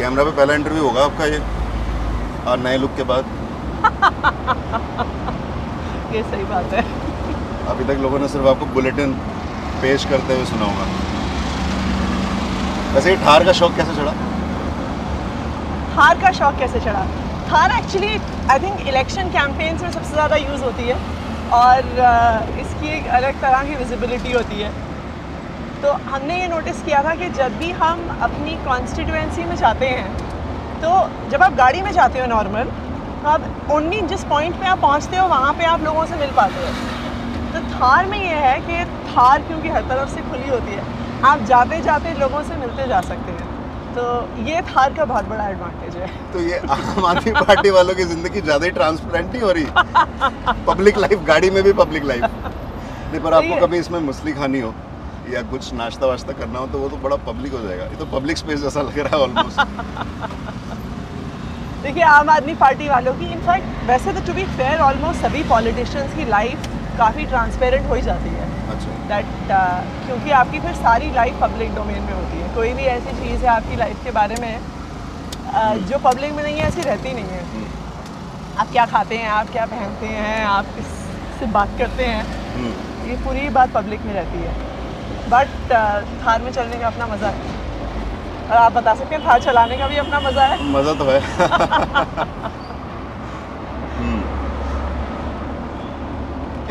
Camera पे पहला interview होगा आपका ये, और नए लुक के बाद। ये सही बात है। अभी तक लोगों ने सिर्फ आपको बुलेटिन पेश करते हुए सुना होगा। वैसे ये थार का शौक कैसे चढ़ा? थार का शौक कैसे चढ़ा? थार actually I think election campaigns में सबसे ज़्यादा यूज़ होती है और इसकी एक अलग तरह की विजिबिलिटी होती है। तो हमने ये नोटिस किया था कि जब भी हम अपनी कॉन्स्टिट्यूएंसी में जाते हैं, तो जब आप गाड़ी में जाते हो नॉर्मल, तो आप ओनली जिस पॉइंट पे आप पहुंचते हो वहाँ पे आप लोगों से मिल पाते हो। तो थार में ये है कि थार क्योंकि हर तरफ से खुली होती है, आप जाते जाते लोगों से मिलते जा सकते हैं। तो ये थार का बहुत बड़ा एडवांटेज है। तो ये आम आदमी पार्टी वालों की ज़िंदगी ज़्यादा ही ट्रांसपेरेंट नहीं हो रही, पब्लिक लाइफ, गाड़ी में भी पब्लिक लाइफ। नहीं, पर आपको कभी इसमें मछली खानी हो या कुछ नाश्ता वाश्ता करना हो तो वो तो बड़ा पब्लिक हो जाएगा। ये तो पब्लिक स्पेस जैसा लग रहा है ऑलमोस्ट। देखिए, आम आदमी पार्टी वालों की, इनफैक्ट वैसे तो टू बी फेयर ऑलमोस्ट सभी पॉलिटिशियंस की लाइफ काफ़ी ट्रांसपेरेंट हो ही जाती है। अच्छा। दैट क्योंकि आपकी फिर सारी लाइफ पब्लिक डोमेन में होती है। कोई भी ऐसी चीज़ है आपकी लाइफ के बारे में जो पब्लिक में नहीं है, ऐसी रहती नहीं है। आप क्या खाते हैं, आप क्या पहनते हैं, आप किससे बात करते हैं, ये पूरी बात पब्लिक में रहती है। बट थार में चलने का अपना मज़ा है, और आप बता सकते हैं थार चलाने का भी अपना मज़ा है। मज़ा तो है। ये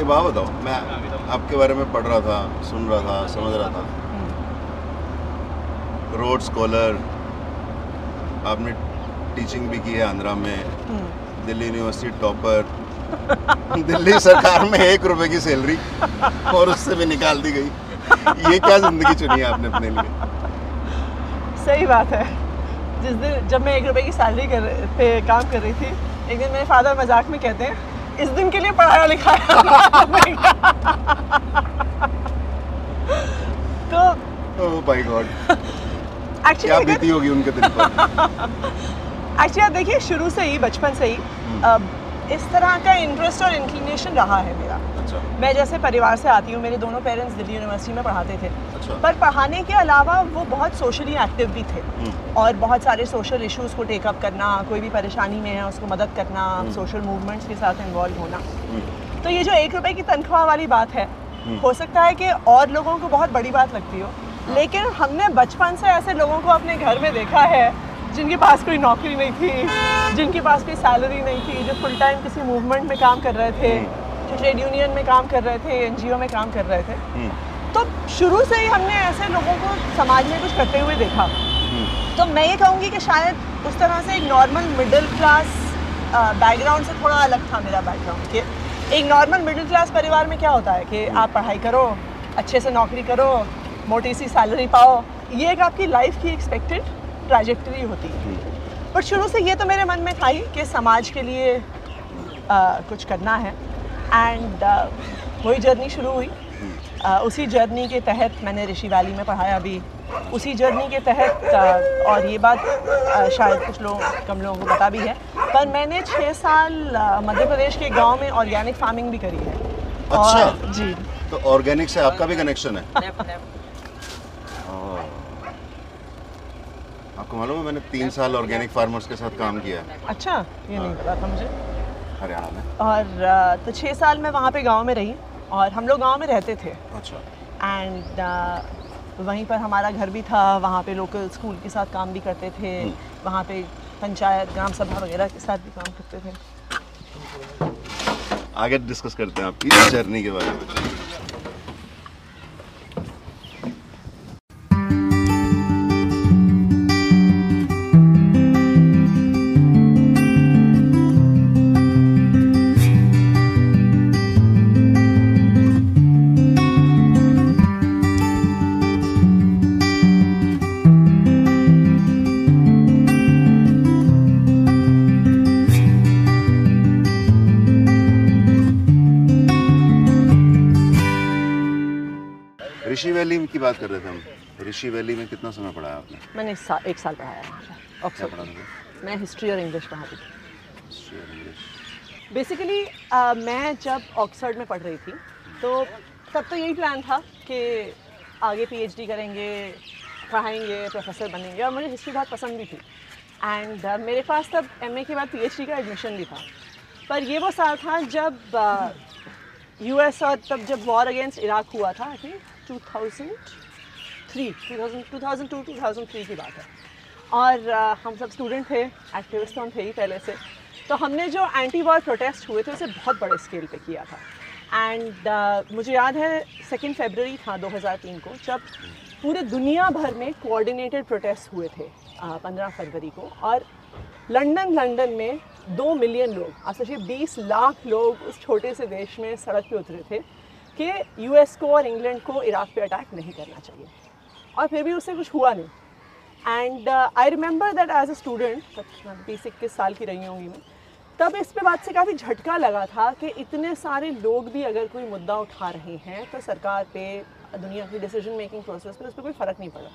बात बताओ, मैं आपके बारे में पढ़ रहा था, सुन रहा था, समझ रहा था। रोड स्कॉलर, आपने टीचिंग भी की है आंध्रा में, दिल्ली यूनिवर्सिटी टॉपर, दिल्ली सरकार में 1 रुपए की सैलरी और उससे भी निकाल दी गई। ये क्या जिंदगी चुनी है आपने अपने लिए? सही बात है। जिस दिन जब मैं 1 रुपए की सैलरी पे काम कर रही थी, एक दिन मेरे फादर मजाक में कहते हैं, इस दिन के लिए पढ़ाया लिखाया। तो ओह माय गॉड, एक्चुअली क्या बीती होगी उनके दिल पर। एक्चुअली आप देखिए, शुरू से ही, बचपन से ही इस तरह का इंटरेस्ट और इंक्लिनेशन रहा है मेरा। अच्छा। मैं जैसे परिवार से आती हूँ, मेरे दोनों पेरेंट्स दिल्ली यूनिवर्सिटी में पढ़ाते थे। अच्छा। पर पढ़ाने के अलावा वो बहुत सोशली एक्टिव भी थे और बहुत सारे सोशल इश्यूज़ को टेकअप करना, कोई भी परेशानी में है उसको मदद करना, सोशल मूवमेंट्स के साथ इन्वॉल्व होना। तो ये जो 1 रुपये की तनख्वाह वाली बात है, हो सकता है कि और लोगों को बहुत बड़ी बात लगती हो, लेकिन हमने बचपन से ऐसे लोगों को अपने घर में देखा है जिनके पास कोई नौकरी नहीं थी, जिनके पास कोई सैलरी नहीं थी, जो फुल टाइम किसी मूवमेंट में काम कर रहे थे, जो ट्रेड यूनियन में काम कर रहे थे, एनजीओ में काम कर रहे थे। तो शुरू से ही हमने ऐसे लोगों को समाज में कुछ करते हुए देखा। तो मैं ये कहूँगी कि शायद उस तरह से एक नॉर्मल मिडिल क्लास बैकग्राउंड से थोड़ा अलग था मेरा बैकग्राउंड। कि एक नॉर्मल मिडिल क्लास परिवार में क्या होता है कि आप पढ़ाई करो, अच्छे से नौकरी करो, मोटी सी सैलरी पाओ, ये एक आपकी लाइफ की एक्सपेक्टेड ट्रैजेक्टरी होती है। पर शुरू से ये तो मेरे मन में था ही कि समाज के लिए कुछ करना है, एंड वही जर्नी शुरू हुई। उसी जर्नी के तहत मैंने ऋषि वैली में पढ़ाया भी, उसी जर्नी के तहत और ये बात शायद कुछ लोग, कम लोगों को पता भी है, पर मैंने 6 साल मध्य प्रदेश के गांव में ऑर्गेनिक फार्मिंग भी करी है। अच्छा। और जी, तो ऑर्गेनिक से आपका भी कनेक्शन है। आपको मालूम है मैंने 3 साल ऑर्गेनिक फार्मर्स के साथ काम किया है। अच्छा, ये नहीं पता था मुझे। हरियाणा में। और तो 6 साल मैं वहाँ पे गांव में रही और हम लोग गांव में रहते थे। अच्छा। एंड वहीं पर हमारा घर भी था, वहाँ पे लोकल स्कूल के साथ काम भी करते थे, वहाँ पे पंचायत, ग्राम सभा वगैरह के साथ भी काम करते थे। आगे डिस्कस करते हैं आपकी जर्नी के बारे में। ऋषि वैली की बात कर रहे थे हम। ऋषि वैली में कितना समय पढ़ाया आपने? मैंने 1 साल पढ़ाया ऑक्सफोर्ड में। मैं हिस्ट्री और इंग्लिश पढ़ाती थी। बेसिकली मैं जब ऑक्सफोर्ड में पढ़ रही थी तो तब तो यही प्लान था कि आगे पीएचडी करेंगे, पढ़ाएंगे, प्रोफेसर बनेंगे, और मुझे हिस्ट्री बहुत पसंद भी थी। एंड मेरे पास तब एमए के बाद पीएचडी का एडमिशन भी था, पर ये वो साल था जब यूएस और तब जब वॉर अगेंस्ट इराक हुआ था, आई थिंक 2003 की बात है। और हम सब स्टूडेंट थे, एक्टिविस्ट तो हम थे ही पहले से, तो हमने जो एंटी वॉर प्रोटेस्ट हुए थे उसे बहुत बड़े स्केल पे किया था। एंड मुझे याद है 2 फरवरी था 2003 को, जब पूरे दुनिया भर में कोऑर्डिनेटेड प्रोटेस्ट हुए थे 15 फरवरी को, और लंदन में 2 मिलियन लोग, आप सोचिए 20 लाख लोग उस छोटे से देश में सड़क पे उतरे थे कि यूएस को और इंग्लैंड को इराक पे अटैक नहीं करना चाहिए, और फिर भी उससे कुछ हुआ नहीं। And I remember that as a student, 20-21 साल की रही होंगी मैं तब, इस पे बात से काफ़ी झटका लगा था कि इतने सारे लोग भी अगर कोई मुद्दा उठा रहे हैं तो सरकार पे, दुनिया की डिसीजन मेकिंग प्रोसेस पे उस पर कोई फ़र्क नहीं पड़ा।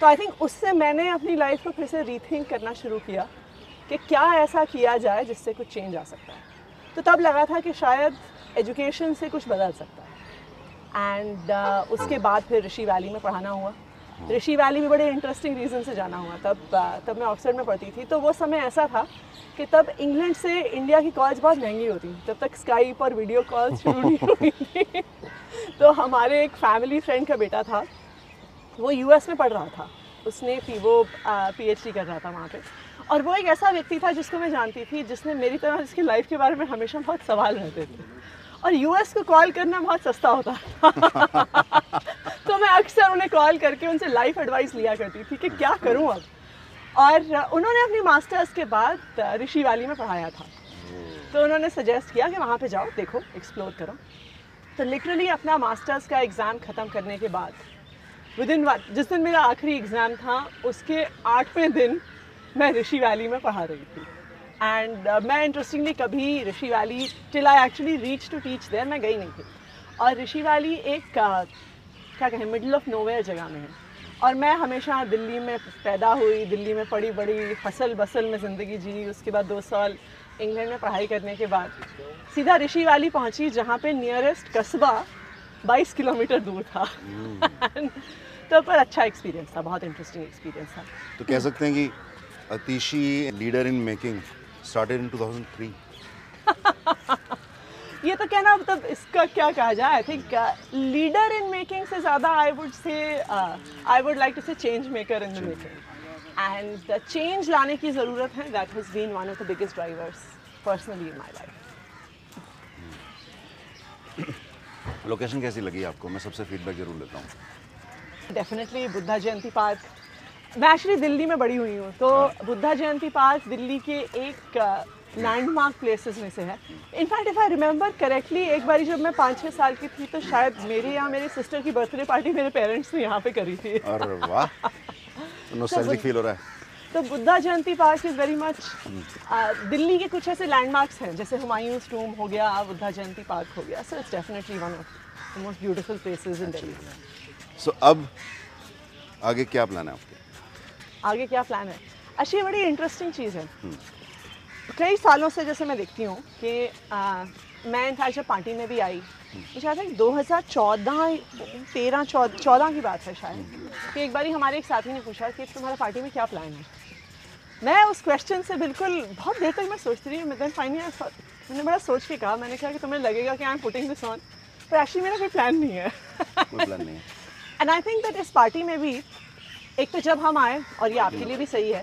तो आई थिंक उससे मैंने अपनी लाइफ को फिर से रीथिंक करना शुरू किया कि क्या ऐसा किया जाए जिससे कुछ चेंज आ सकता है। तो तब लगा था कि शायद एजुकेशन से कुछ बदल सकता है। एंड उसके बाद फिर ऋषि वैली में पढ़ाना हुआ। ऋषि वैली भी बड़े इंटरेस्टिंग रीज़न से जाना हुआ। तब मैं ऑक्सफर्ड में पढ़ती थी, तो वो समय ऐसा था कि तब इंग्लैंड से इंडिया की कॉल्स बहुत महंगी होती, तब तक स्काइप और वीडियो कॉल शुरू नहीं हुई थी। तो हमारे एक फैमिली फ्रेंड का बेटा था, वो यूएस में पढ़ रहा था, उसने वो पीएचडी कर रहा था वहाँ पे, और वो एक ऐसा व्यक्ति था जिसको मैं जानती थी, जिसने मेरी तरह जिसकी लाइफ के बारे में हमेशा बहुत सवाल रहते थे, और यूएस को कॉल करना बहुत सस्ता होता था। तो मैं अक्सर उन्हें कॉल करके उनसे लाइफ एडवाइस लिया करती थी कि क्या करूं अब। और उन्होंने अपनी मास्टर्स के बाद ऋषि वैली में पढ़ाया था, तो उन्होंने सजेस्ट किया कि वहाँ पे जाओ, देखो, एक्सप्लोर करो। तो लिटरली अपना मास्टर्स का एग्ज़ाम ख़त्म करने के बाद विदिन, जिस दिन मेरा आखिरी एग्ज़ाम था उसके 8वें दिन मैं ऋषि वैली में पढ़ा रही थी। एंड मैं इंटरेस्टिंगली कभी Rishi valley till I actually reach to teach there मैं गई नहीं थी। और ऋषि वैली एक क्या कहें, मिडल ऑफ नोवेयर जगह में है, और मैं हमेशा दिल्ली में पैदा हुई, दिल्ली में पड़ी, बड़ी हसल बसल में ज़िंदगी जी। उसके बाद 2 साल इंग्लैंड में पढ़ाई करने के बाद सीधा ऋषि वैली पहुंची, जहाँ पे नियरेस्ट कस्बा 22 किलोमीटर दूर था। तो पर अच्छा एक्सपीरियंस था, बहुत इंटरेस्टिंग एक्सपीरियंस था। तो कह सकते हैं कि Atishi leader in making started in 2003। ये तो कहना, मतलब इसका क्या कहा जाए, I think leader in making से ज़्यादा I would like to say change maker in the making. And change लाने की ज़रूरत है, that has been one of the biggest drivers personally in my life. Location कैसी लगी आपको? मैं सबसे फीडबैक जरूर लेता हूँ। Definitely Buddha Jayanti park. मैं एक्चुअली दिल्ली में बड़ी हुई हूँ, तो बुद्धा जयंती पार्क दिल्ली के एक लैंडमार्क प्लेसेस में से है। In fact if I remember correctly, एक बारी जब मैं 5-6 साल की थी तो शायद मेरे या मेरे सिस्टर की बर्थडे पार्टी मेरे पेरेंट्स ने यहाँ पे करी थी। अरे वाह, नॉस्टैल्जिक फील हो रहा है। तो Buddha Jayanti park is very much Delhi के कुछ ऐसे लैंडमार्क्स हैं, जैसे हुमायूंस टूम हो गया, बुद्धा जयंती पार्क हो गया, so it's definitely one of the most beautiful places in Delhi. So अब आगे क्या प्लान है आपके? आगे क्या प्लान है? अच्छा, ये बड़ी इंटरेस्टिंग चीज़ है। कई सालों से जैसे मैं देखती हूँ कि मैं इनफैक्ट जब पार्टी में भी आई, मुझे याद है 2014 की बात है शायद, कि एक बारी हमारे एक साथी ने पूछा कि तुम्हारा पार्टी में क्या प्लान है। मैं उस क्वेश्चन से बिल्कुल बहुत देर तक मैं सोचती रही, मतलब फाइनली मैंने बड़ा सोच के कहा, मैंने कहा कि तुम्हें लगेगा कि I am putting this on, पर एक्चुअली मेरा कोई प्लान नहीं है। एंड आई थिंक दैट इस पार्टी में भी, एक तो जब हम आए, और ये आपके लिए भी सही है,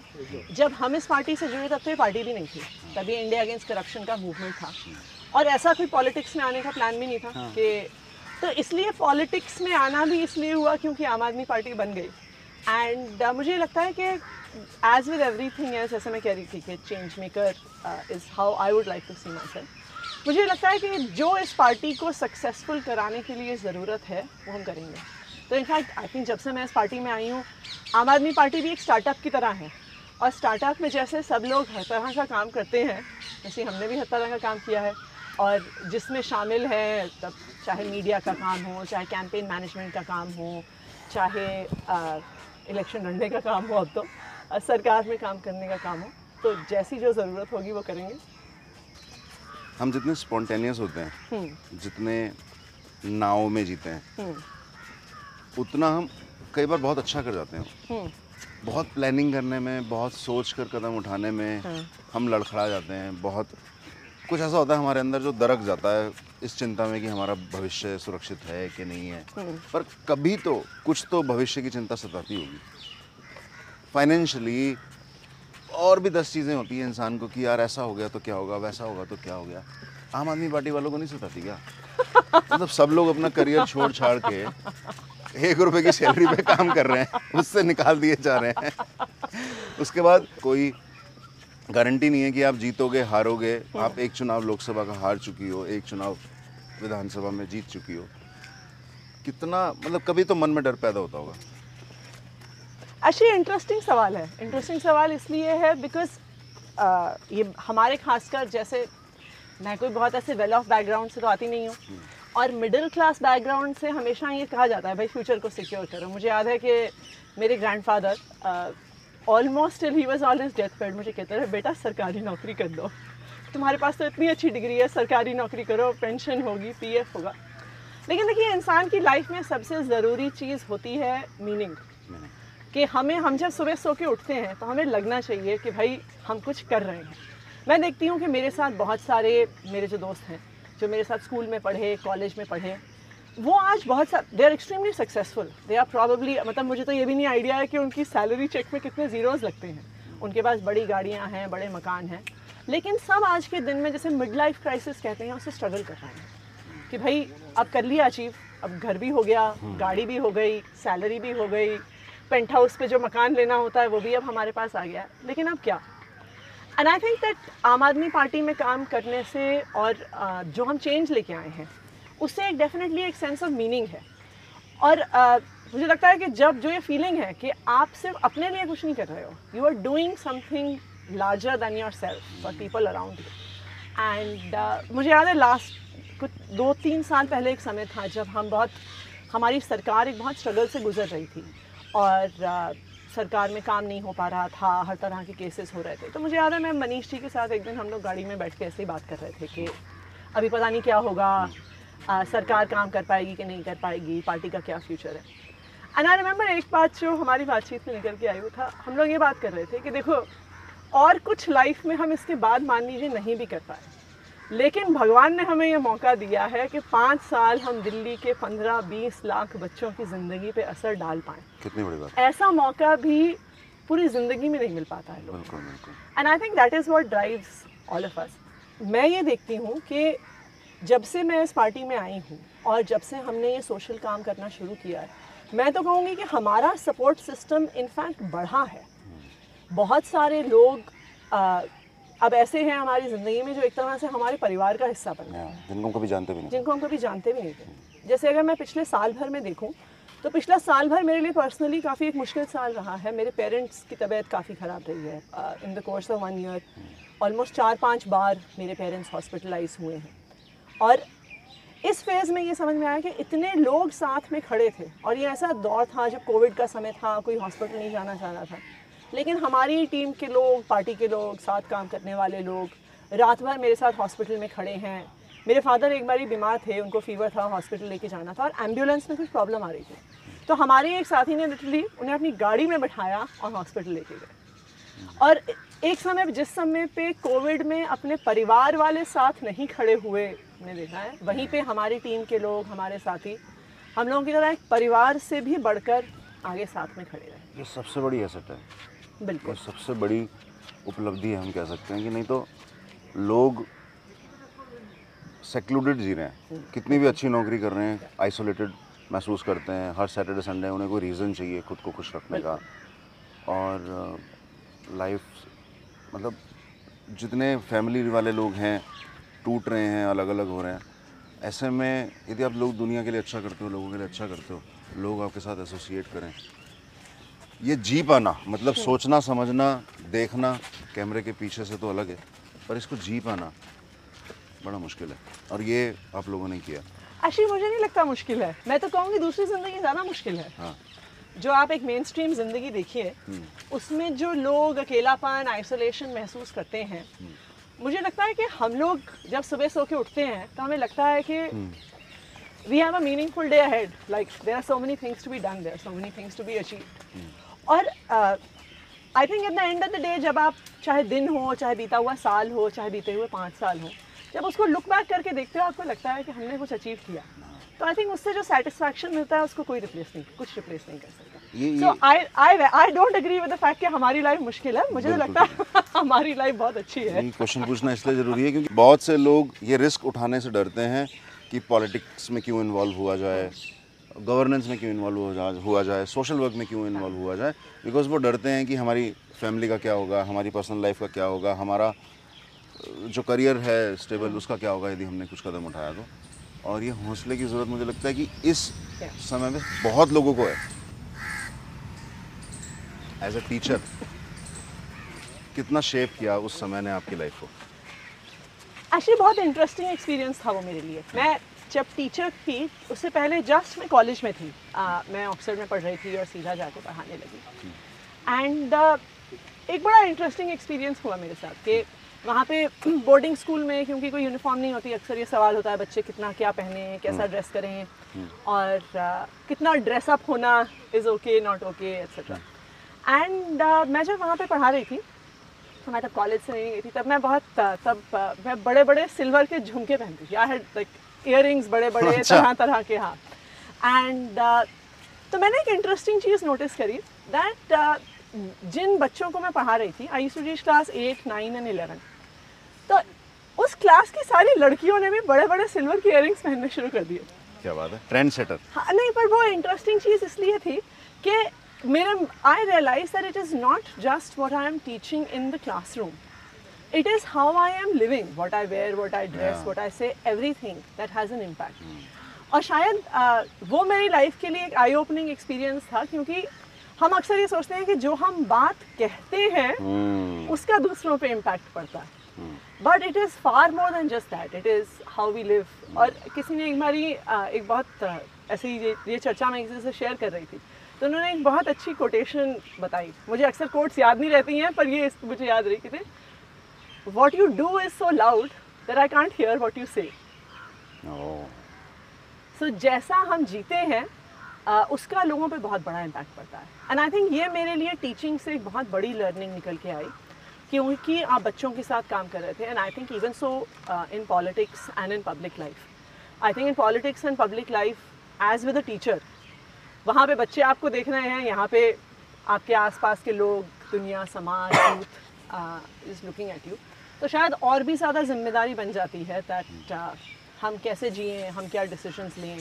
जब हम इस पार्टी से जुड़े तब तो ये पार्टी भी नहीं थी, तभी इंडिया अगेंस्ट करप्शन का मूवमेंट था, और ऐसा कोई पॉलिटिक्स में आने का प्लान भी नहीं था। हाँ। कि तो इसलिए पॉलिटिक्स में आना भी इसलिए हुआ क्योंकि आम आदमी पार्टी बन गई। एंड मुझे लगता है कि एज विद एवरीथिंग एल्स, जैसे मैं कह रही थी कि change maker is how I would like to see myself, मुझे लगता है कि जो इस पार्टी को सक्सेसफुल कराने के लिए ज़रूरत है वो हम करेंगे। तो इनफैक्ट आई थिंक जब से मैं इस पार्टी में आई हूँ, आम आदमी पार्टी भी एक स्टार्टअप की तरह है, और स्टार्टअप में जैसे सब लोग हर तरह का काम करते हैं, वैसे हमने भी हर तरह का काम किया है, और जिसमें शामिल है तब चाहे मीडिया का काम हो, चाहे कैंपेन मैनेजमेंट का काम हो, चाहे इलेक्शन लड़ने का काम हो, अब तो सरकार में काम करने का काम हो, तो जैसी जो ज़रूरत होगी वो करेंगे। हम जितने स्पॉन्टेनियस होते हैं, जितने नाव में जीते हैं, उतना हम कई बार बहुत अच्छा कर जाते हैं, बहुत प्लानिंग करने में, बहुत सोच कर कदम उठाने में हम लड़खड़ा जाते हैं, बहुत कुछ ऐसा होता है हमारे अंदर जो दरक जाता है इस चिंता में कि हमारा भविष्य सुरक्षित है कि नहीं है। पर कभी तो कुछ तो भविष्य की चिंता सताती होगी, फाइनेंशियली और भी 10 चीज़ें होती हैं इंसान को कि यार ऐसा हो गया तो क्या होगा, वैसा होगा तो क्या हो गया। आम आदमी पार्टी वालों को नहीं सताती क्या? मतलब सब लोग अपना करियर छोड़ छाड़ के 1 रुपए की सैलरी पे काम कर रहे हैं, उससे निकाल दिए जा रहे हैं। उसके बाद कोई गारंटी नहीं है कि आप जीतोगे हारोगे। आप एक चुनाव लोकसभा का हार चुकी हो, एक चुनाव विधानसभा में जीत चुकी हो। कितना मतलब कभी तो मन में डर पैदा होता होगा। एक्चुअली इंटरेस्टिंग सवाल है। इंटरेस्टिंग सवाल इसलिए है बिकॉज ये हमारे खासकर जैसे मैं कोई बहुत ऐसे वेल ऑफ बैकग्राउंड से तो आती नहीं हूँ और मिडिल क्लास बैकग्राउंड से हमेशा ये कहा जाता है भाई फ्यूचर को सिक्योर करो। मुझे याद है कि मेरे grandfather almost till he was always death bed मुझे कहते हैं बेटा सरकारी नौकरी कर लो, तुम्हारे पास तो इतनी अच्छी डिग्री है, सरकारी नौकरी करो, पेंशन होगी, पीएफ होगा। लेकिन देखिए इंसान की लाइफ में सबसे ज़रूरी चीज़ होती है मीनिंग, कि हमें हम जब सुबह सो के उठते हैं तो हमें लगना चाहिए कि भाई हम कुछ कर रहे हैं। मैं देखती हूँ कि मेरे साथ बहुत सारे मेरे जो दोस्त हैं जो मेरे साथ स्कूल में पढ़े, कॉलेज में पढ़े, वो आज बहुत सा they are extremely successful, they are probably, मतलब मुझे तो ये भी नहीं आइडिया है कि उनकी सैलरी चेक में कितने ज़ीरोज़ लगते हैं, उनके पास बड़ी गाड़ियाँ हैं, बड़े मकान हैं, लेकिन सब आज के दिन में जैसे मिड लाइफ क्राइसिस कहते हैं उससे स्ट्रगल कर रहे हैं कि भाई अब कर लिया अचीव, अब घर भी हो गया, गाड़ी भी हो गई, सैलरी भी हो गई, पेंट हाउस पे जो मकान लेना होता है वो भी अब हमारे पास आ गया, लेकिन अब क्या। एंड आई थिंक दैट आम आदमी पार्टी में काम करने से और जो हम चेंज लेके आए हैं उससे एक डेफिनेटली एक सेंस ऑफ मीनिंग है। और मुझे लगता है कि जब जो ये फीलिंग है कि आप सिर्फ अपने लिए कुछ नहीं कर रहे हो, you are doing something larger than yourself और पीपल अराउंड यू। एंड मुझे याद है लास्ट कुछ 2-3 साल पहले एक समय था जब हम बहुत हमारी सरकार एक बहुत स्ट्रगल से गुजर रही थी और सरकार में काम नहीं हो पा रहा था, हर तरह के केसेस हो रहे थे। तो मुझे याद है मैं मनीष जी के साथ एक दिन हम लोग गाड़ी में बैठ के ऐसे ही बात कर रहे थे कि अभी पता नहीं क्या होगा, सरकार काम कर पाएगी कि नहीं कर पाएगी, पार्टी का क्या फ्यूचर है। एंड आई रिमेंबर एक बात जो हमारी बातचीत में निकल के आई वो था, हम लोग ये बात कर रहे थे कि देखो और कुछ लाइफ में हम इसके बाद मान लीजिए नहीं भी कर पाए, लेकिन भगवान ने हमें ये मौका दिया है कि 5 साल हम दिल्ली के 15-20 लाख बच्चों की ज़िंदगी पे असर डाल पाएँ। कितनी बड़ी बात। ऐसा मौका भी पूरी ज़िंदगी में नहीं मिल पाता है लोगों को। And I think that is what drives all of us. मैं ये देखती हूँ कि जब से मैं इस पार्टी में आई हूँ और जब से हमने ये सोशल काम करना शुरू किया है, मैं तो कहूँगी कि हमारा सपोर्ट सिस्टम इनफैक्ट बढ़ा है। बहुत सारे लोग अब ऐसे हैं हमारी ज़िंदगी में जो एक तरह से हमारे परिवार का हिस्सा बन गए, जिनको हम कभी जानते भी नहीं थे। जैसे अगर मैं पिछले साल भर में देखूं तो पिछला साल भर मेरे लिए पर्सनली काफ़ी एक मुश्किल साल रहा है। मेरे पेरेंट्स की तबीयत काफ़ी ख़राब रही है। In the course of 1 year almost 4-5 बार मेरे पेरेंट्स हॉस्पिटलाइज हुए हैं और इस फेज़ में ये समझ में आया कि इतने लोग साथ में खड़े थे। और ये ऐसा दौर था जब कोविड का समय था, कोई हॉस्पिटल नहीं जाना चाह रहा था, लेकिन हमारी टीम के लोग, पार्टी के लोग, साथ काम करने वाले लोग रात भर मेरे साथ हॉस्पिटल में खड़े हैं। मेरे फादर एक बार ही बीमार थे, उनको फीवर था, हॉस्पिटल लेके जाना था और एम्बुलेंस में कुछ प्रॉब्लम आ रही थी, तो हमारे एक साथी ने लिटरली उन्हें अपनी गाड़ी में बैठाया और हॉस्पिटल लेके गए। और एक समय जिस समय पे कोविड में अपने परिवार वाले साथ नहीं खड़े हुए हमने देखा है, वहीं पर हमारी टीम के लोग, हमारे साथी, हम लोगों की तरह परिवार से भी बढ़कर आगे साथ में खड़े रहे। ये सबसे बड़ी एसेट है, बिल्कुल सबसे बड़ी उपलब्धि है हम कह सकते हैं। कि नहीं तो लोग सेक्लूडेड जी रहे हैं, कितनी भी अच्छी नौकरी कर रहे हैं, आइसोलेटेड महसूस करते हैं। हर सैटरडे संडे उन्हें कोई रीज़न चाहिए खुद को खुश रखने का। और लाइफ मतलब जितने फैमिली वाले लोग हैं टूट रहे हैं, अलग अलग हो रहे हैं। ऐसे में यदि आप लोग दुनिया के लिए अच्छा करते हो, लोगों के लिए अच्छा करते हो, लोग आपके साथ एसोसिएट करें, ये जी पाना मतलब सोचना समझना देखना कैमरे के पीछे से तो अलग है, पर इसको जी पाना बड़ा मुश्किल है और ये आप लोगों ने किया। एक्चुअली मुझे नहीं लगता मुश्किल है, मैं तो कहूँगी दूसरी ज़िंदगी ज़्यादा मुश्किल है। हाँ। जो आप एक मेन स्ट्रीम ज़िंदगी देखिए उसमें जो लोग अकेलापन, आइसोलेशन महसूस करते हैं, मुझे लगता है कि हम लोग जब सुबह सो के उठते हैं तो हमें लगता है कि we have a meaningful day ahead. Like there are so many things to be done, there are so many things to be achieved. और I think at the end of the day, जब आप चाहे दिन हो, चाहे बीता हुआ साल हो, चाहे बीते हुए 5 साल हो, जब उसको look back करके देखते हो, आपको लगता है कि हमने कुछ achieve किया. तो I think उससे जो satisfaction मिलता है, उसको कोई replace नहीं, कुछ replace नहीं कर सकता. So I don't agree with the fact कि हमारी life मुश्किल है. मुझे तो लगता है हमारी life बहुत अच्छी है. ये question पूछना इसलिए ज़रूरी है क्योंकि बहुत से लोग ये risk उठाने से डरते हैं कि पॉलिटिक्स में क्यों इन्वॉल्व हुआ जाए, गवर्नेंस में क्यों इन्वॉल्व हुआ जाए, सोशल वर्क में क्यों इन्वॉल्व हुआ जाए, बिकॉज वो डरते हैं कि हमारी फैमिली का क्या होगा, हमारी पर्सनल लाइफ का क्या होगा, हमारा जो करियर है स्टेबल उसका क्या होगा यदि हमने कुछ कदम उठाया तो. और ये हौसले की ज़रूरत मुझे लगता है कि इस समय में बहुत लोगों को है. एज अ टीचर कितना शेप किया उस समय ने आपकी लाइफ को? एक्चुअली बहुत इंटरेस्टिंग एक्सपीरियंस था वो मेरे लिए. मैं जब टीचर थी उससे पहले जस्ट मैं कॉलेज में थी. मैं ऑक्सफर्ड में पढ़ रही थी और सीधा जाके पढ़ाने लगी. एंड एक बड़ा इंटरेस्टिंग एक्सपीरियंस हुआ मेरे साथ कि वहाँ पे बोर्डिंग स्कूल में क्योंकि कोई यूनिफॉर्म नहीं होती, अक्सर ये सवाल होता है बच्चे कितना क्या पहने, कैसा ड्रेस करें और कितना ड्रेसअप होना is okay, not okay, etcetera. And मैं जब वहाँ पर पढ़ा रही थी, मैं तब कॉलेज से नहीं गई थी, तब मैं मैं बड़े बड़े सिल्वर के झुमके पहनती थी. आई हैड लाइक ईयरिंग्स बड़े बड़े तरह तरह के. हाँ. एंड तो मैंने एक इंटरेस्टिंग चीज़ नोटिस करी दैट जिन बच्चों को मैं पढ़ा रही थी, I used to teach class 8, 9 and 11, तो उस क्लास की सारी लड़कियों ने भी बड़े बड़े सिल्वर के ईयरिंग्स पहनने शुरू कर दिए. क्या बात है, ट्रेंड सेटर. हाँ, नहीं पर वो इंटरेस्टिंग चीज़ इसलिए थी कि I realized that it is not just what I am teaching in the classroom. It is how I am living, what I wear, what I dress, what I say, everything that has an impact. और शायद वो मेरी life के लिए एक आई opening experience था क्योंकि हम अक्सर ये सोचते हैं कि जो हम बात कहते हैं उसका दूसरों पे इम्पैक्ट पड़ता है. But it is far more than just that. It is how we live. और किसी ने एक बहुत ऐसी ये चर्चा में किसी से शेयर कर रही थी तो उन्होंने एक बहुत अच्छी कोटेशन बताई. मुझे अक्सर कोट्स याद नहीं रहती हैं पर ये मुझे याद रही थी. What you do is so loud that I can't hear what you say. So जैसा हम जीते हैं उसका लोगों पे बहुत बड़ा इम्पैक्ट पड़ता है. And I think ये मेरे लिए टीचिंग से एक बहुत बड़ी लर्निंग निकल के आई क्योंकि आप बच्चों के साथ काम कर रहे थे. And I think even so in politics and in public life. I think in politics and public life as with a teacher, वहाँ पे बच्चे आपको देख रहे हैं, यहाँ पे आपके आसपास के लोग, दुनिया, समाज, youth is looking at you. तो शायद और भी ज़्यादा जिम्मेदारी बन जाती है दैट हम कैसे जिए, हम क्या डिसीजंस लें.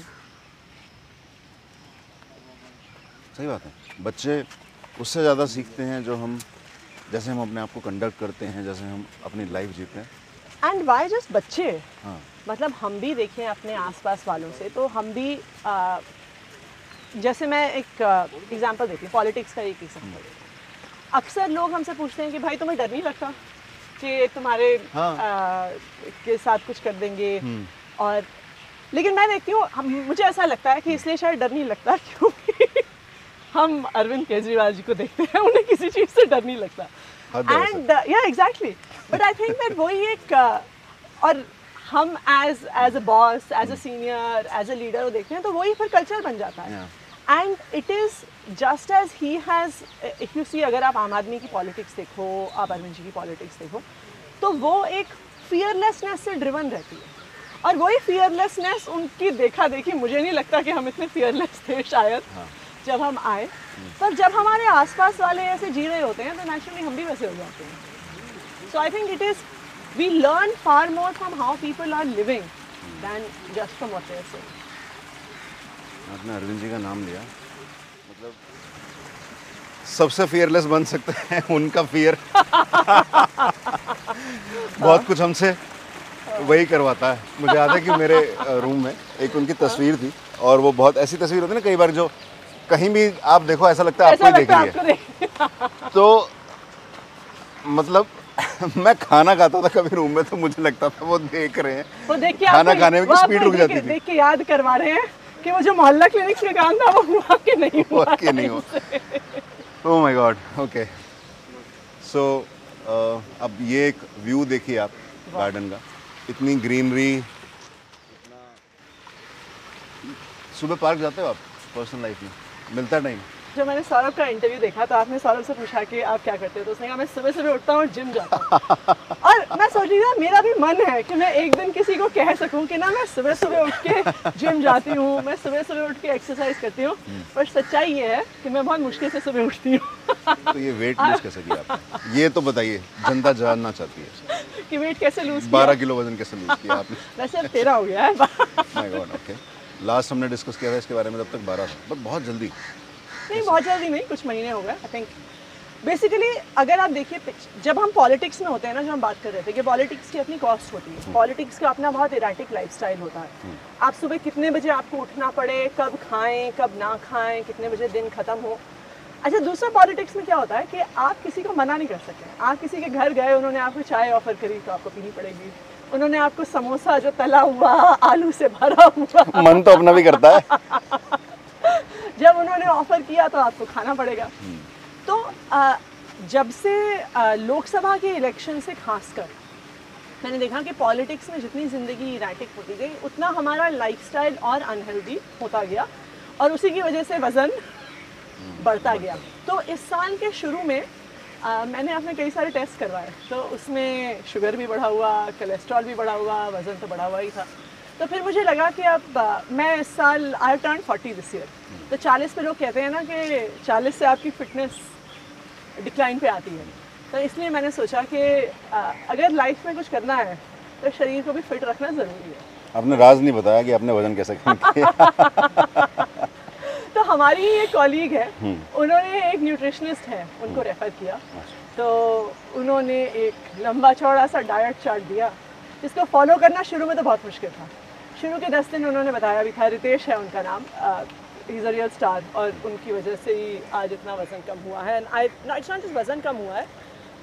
सही बात है, बच्चे उससे ज़्यादा सीखते हैं जो हम जैसे हम अपने आप को कंडक्ट करते हैं, जैसे हम अपनी लाइफ जीते हैं. एंड वाई जस्ट बच्चे, मतलब हम भी देखें अपने आसपास वालों से तो हम भी जैसे मैं एक एग्जांपल देती हूँ, पॉलिटिक्स का एक एग्जांपल. अक्सर लोग हमसे पूछते हैं कि भाई तुम्हें डर नहीं लगता कि तुम्हारे के साथ कुछ कर देंगे और लेकिन मैं देखती हूँ मुझे ऐसा लगता है कि इसलिए शायद डर नहीं लगता क्योंकि हम अरविंद केजरीवाल जी को देखते हैं, उन्हें किसी चीज़ से डर नहीं लगता. एंड या exactly but I think that वही एक और हम as a boss, as a senior, as a leader देखते हैं तो वही फिर कल्चर बन जाता है. And it is just as he has if you see, अगर आप आम आदमी की पॉलिटिक्स देखो, आप अरविंद जी की पॉलिटिक्स देखो तो वो एक फियरलेसनेस से ड्रिवन रहती है. और वही फियरलेसनेस उनकी देखा देखी, मुझे नहीं लगता कि हम इतने फियरलेस थे शायद जब हम आए, पर जब हमारे आसपास वाले ऐसे जी रहे होते हैं तो नेचुरली हम भी वैसे हो जाते हैं. So I think it is we learn far more from how people are living than just from what they say. आपने अरविंद जी का नाम लिया, मतलब सबसे fearless बन सकते हैं, उनका fear बहुत कुछ हमसे वही करवाता है. मुझे याद है कि मेरे रूम में एक उनकी तस्वीर थी और वो बहुत ऐसी तस्वीर होती है ना कई बार जो कहीं भी आप देखो ऐसा लगता है आपको ही देखिए. तो मतलब मैं खाना खाता था कभी रूम में तो मुझे लगता था वो देख रहे हैं, वो देख के खाना खाने में स्पीड रुक जाती थी, देख के याद करवा रहे हैं कि वो जो मोहल्ला क्लिनिक्स में काम था वो हुआ कि नहीं हुआ, कि नहीं हुआ. Oh my God. Okay so अब ये एक व्यू देखिए आप गार्डन का, इतनी ग्रीनरी, सुबह पार्क जाते हो आप पर्सनल लाइफ में? मिलता नहीं। जब मैंने सौरभ का इंटरव्यू देखा तो आपने सौरभ से पूछा कि आप क्या करते हो, तो उसने कहा मैं सुबह सुबह उठता हूँ और जिम जाता हूँ। और मैं सोच रही था मेरा भी मन है कि मैं एक दिन किसी को कह सकूँ कि ना मैं सुबह सुबह उठ के जिम जाती हूँ, मैं सुबह सुबह उठ के एक्सरसाइज करती हूँ, पर सच्चाई ये है कि मैं बहुत मुश्किल से सुबह उठती हूँ। तो ये वेट लूज कैसे किया आपने, ये तो बताइए, जनता जानना चाहती है कि वेट कैसे लूज किया? 12 किलो वजन कैसे लूज किया आपने? वैसे अब 13 हो गया है। My God, okay. लास्ट हमने डिस्कस किया था इसके बारे में, तब तक 12 था, बट बहुत जल्दी नहीं, बहुत जल्दी नहीं, कुछ महीने हो गए आई थिंक। बेसिकली अगर आप देखिए, जब हम पॉलिटिक्स में होते हैं ना, जो हम बात कर रहे थे कि पॉलिटिक्स की अपनी कॉस्ट होती है, पॉलिटिक्स का अपना बहुत इराटिक लाइफस्टाइल होता है। आप सुबह कितने बजे आपको उठना पड़े, कब खाएं कब ना खाएं, कितने बजे दिन खत्म हो। अच्छा, दूसरा पॉलिटिक्स में क्या होता है कि आप किसी को मना नहीं कर सकते। आप किसी के घर गए, उन्होंने आपको चाय ऑफर करी तो आपको पीनी पड़ेगी, उन्होंने आपको समोसा जो तला हुआ आलू से भरा हुआ, मन तो अपना भी करता है, जब उन्होंने ऑफर किया तो आपको खाना पड़ेगा। तो जब से लोकसभा के इलेक्शन से खासकर मैंने देखा कि पॉलिटिक्स में जितनी ज़िंदगी इराटिक होती गई, उतना हमारा लाइफस्टाइल और अनहेल्दी होता गया, और उसी की वजह से वज़न बढ़ता गया। तो इस साल के शुरू में मैंने अपने कई सारे टेस्ट करवाए, तो उसमें शुगर भी बढ़ा हुआ, कोलेस्ट्रॉल भी बढ़ा हुआ, वज़न तो बढ़ा हुआ ही था। तो फिर मुझे लगा कि अब मैं इस साल आई टर्न 40 दिस ईयर, तो 40 पे लोग कहते हैं ना कि 40 से आपकी फ़िटनेस डिक्लाइन पे आती है, तो इसलिए मैंने सोचा कि अगर लाइफ में कुछ करना है तो शरीर को भी फिट रखना ज़रूरी है। आपने राज नहीं बताया कि आपने वज़न कैसे कम किया। तो हमारी ही एक कॉलीग है, उन्होंने एक न्यूट्रिशनिस्ट है, उनको रेफ़र किया, तो उन्होंने एक लंबा चौड़ा सा डाइट चार्ट दिया, जिसको फॉलो करना शुरू में तो बहुत मुश्किल था। शुरू के 10 दिन उन्होंने बताया भी था, रितेश है उनका नाम, इज़ अ रियल स्टार, और उनकी वजह से ही आज इतना वज़न कम हुआ है। एंड इट्स नॉट जस्ट वज़न कम हुआ है,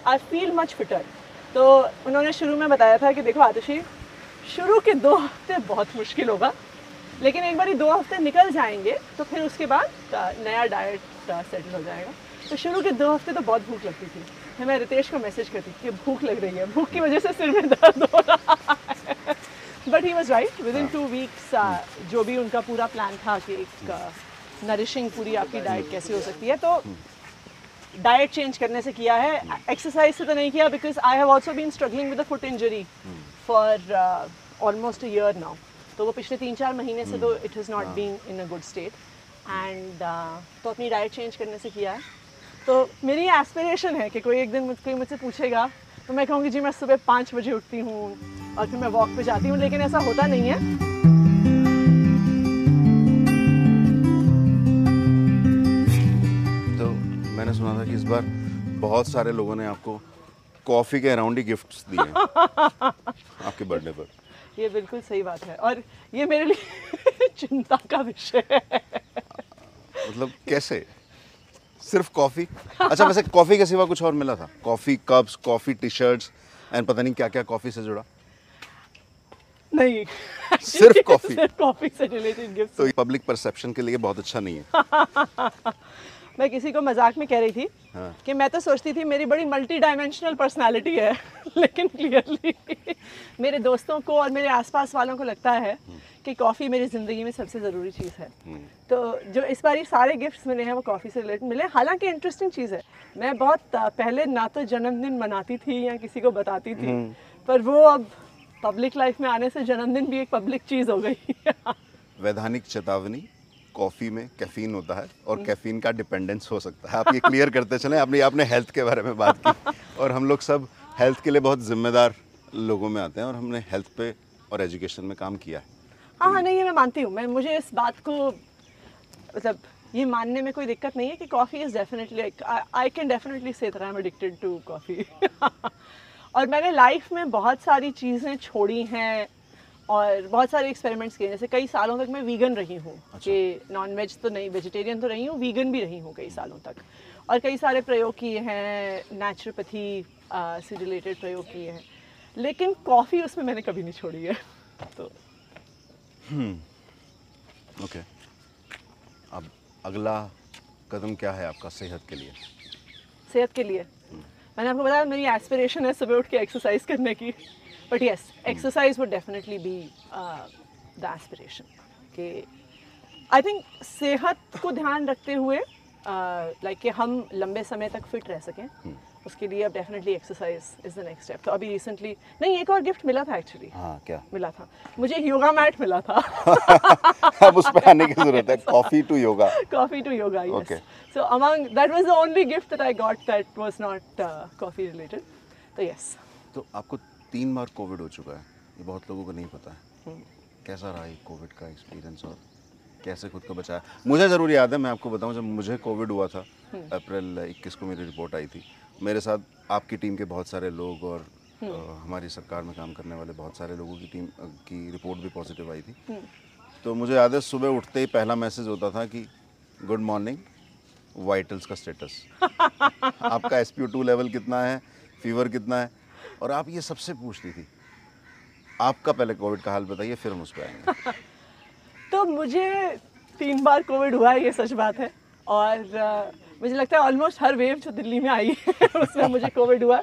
आई फील मच फिटर। तो उन्होंने शुरू में बताया था कि देखो आतिशी, शुरू के 2 हफ्ते बहुत मुश्किल होगा, लेकिन एक बार 2 हफ्ते निकल जाएंगे तो फिर उसके बाद नया डाइट सेटल हो जाएगा। तो शुरू के 2 हफ्ते तो बहुत भूख लगती थी, फिर मैं रितेश को मैसेज करती थी कि भूख लग रही है, भूख की वजह से सिर में दर्द हो रहा है। But he was right, within 2 weeks जो भी उनका पूरा प्लान था कि एक नरिशिंग पूरी आपकी डाइट कैसे हो सकती है, तो डाइट चेंज करने से किया है, एक्सरसाइज से तो नहीं किया, because I have also been struggling with a foot injury for almost a year now. तो वो पिछले 3-4 महीने से तो it is not being in a good state, and तो अपनी डाइट चेंज करने से किया है। तो मेरी एस्पिरेशन है कि कोई एक दिन मुझसे पूछेगा तो मैं कहूँगी जी मैं सुबह 5 बजे उठती हूँ और फिर मैं वॉक पे जाती हूँ, लेकिन ऐसा होता नहीं है। तो मैंने सुना था कि इस बार बहुत सारे लोगों ने आपको कॉफ़ी के अराउंड ही गिफ्ट्स दिए आपके बर्थडे पर। ये बिल्कुल सही बात है, और ये मेरे लिए चिंता का विषय है। मतलब कैसे, सिर्फ कॉफ़ी? अच्छा, वैसे कॉफ़ी के सिवा कुछ और मिला था, coffee cups, coffee T shirts, and पता नहीं क्या क्या कॉफ़ी से जुड़ा। नहीं, सिर्फ कॉफ़ी, सिर्फ कॉफ़ी से रिलेटेड गिफ्ट, तो पब्लिक परसेप्शन के लिए बहुत अच्छा नहीं है। मैं किसी को मजाक में कह रही थी कि मैं तो सोचती थी मेरी बड़ी मल्टी डायमेंशनल पर्सनालिटी है, लेकिन क्लियरली मेरे दोस्तों को और मेरे आसपास वालों को लगता है कि कॉफ़ी मेरी ज़िंदगी में सबसे ज़रूरी चीज़ है। तो जो इस बार ये सारे गिफ्ट्स मिले हैं वो कॉफ़ी से रिलेटेड मिले। हालांकि इंटरेस्टिंग चीज़ है, मैं बहुत पहले ना तो जन्मदिन मनाती थी या किसी को बताती थी, पर वो अब पब्लिक लाइफ में आने से जन्मदिन भी एक पब्लिक चीज़ हो गई। वैधानिक चेतावनी, कॉफ़ी में कैफीन होता है और कैफीन का डिपेंडेंस हो सकता है। आप ये क्लियर करते चलें। आपने हेल्थ के बारे में बात की, और हम लोग सब हेल्थ के लिए बहुत जिम्मेदार लोगों में आते हैं, और हमने हेल्थ पे और एजुकेशन में काम किया है। हाँ हाँ, नहीं, ये मैं मानती हूँ। मैं मुझे इस बात को, मतलब ये मानने में कोई दिक्कत नहीं है कि coffee is definitely, I can definitely say I am addicted to coffee. और मैंने लाइफ में बहुत सारी चीज़ें छोड़ी हैं और बहुत सारे एक्सपेरिमेंट्स किए। जैसे कई सालों तक मैं वीगन रही हूँ, कि नॉन वेज तो नहीं, वेजिटेरियन तो रही हूँ, वीगन भी रही हूँ कई सालों तक, और कई सारे प्रयोग किए हैं, नेचुरोपैथी से रिलेटेड प्रयोग किए हैं, लेकिन कॉफ़ी उसमें मैंने कभी नहीं छोड़ी है। तो ओके, अब अगला कदम क्या है आपका सेहत के लिए? सेहत के लिए मैंने आपको बताया मेरी एस्पिरेशन है सुबह उठ के एक्सरसाइज करने की, but yes, exercise would definitely be the aspiration, कि आई थिंक सेहत को ध्यान रखते हुए लाइक कि हम लंबे समय तक फिट रह सकें, उसके लिए अब definitely exercise is the next step. तो अभी रिसेंटली नहीं एक और गिफ्ट मिला था एक्चुअली। हाँ क्या मिला था? मुझे योगा मैट मिला था। अब उस पे आने की जरूरत है। Coffee to yoga, coffee to yoga. Okay so among that was the only gift that I got that was not coffee related. तो यस। तो आपको 3 बार कोविड हो चुका है, ये बहुत लोगों को नहीं पता है। कैसा रहा ये कोविड का एक्सपीरियंस और कैसे खुद को बचाया? मुझे ज़रूर याद है, मैं आपको बताऊं, जब मुझे कोविड हुआ था अप्रैल 21 को मेरी रिपोर्ट आई थी, मेरे साथ आपकी टीम के बहुत सारे लोग और हमारी सरकार में काम करने वाले बहुत सारे लोगों की टीम की रिपोर्ट भी पॉजिटिव आई थी। तो मुझे याद है सुबह उठते ही पहला मैसेज होता था कि गुड मॉर्निंग, वाइटल्स का स्टेटस, आपका SpO2 लेवल कितना है, फीवर कितना है, और आप ये सबसे पूछती थी। आपका पहले कोविड का हाल बताइए, फिर हम उस पर आएंगे। तो मुझे 3 बार कोविड हुआ है, ये सच बात है, और मुझे लगता है ऑलमोस्ट हर वेव जो दिल्ली में आई है उसमें मुझे कोविड हुआ।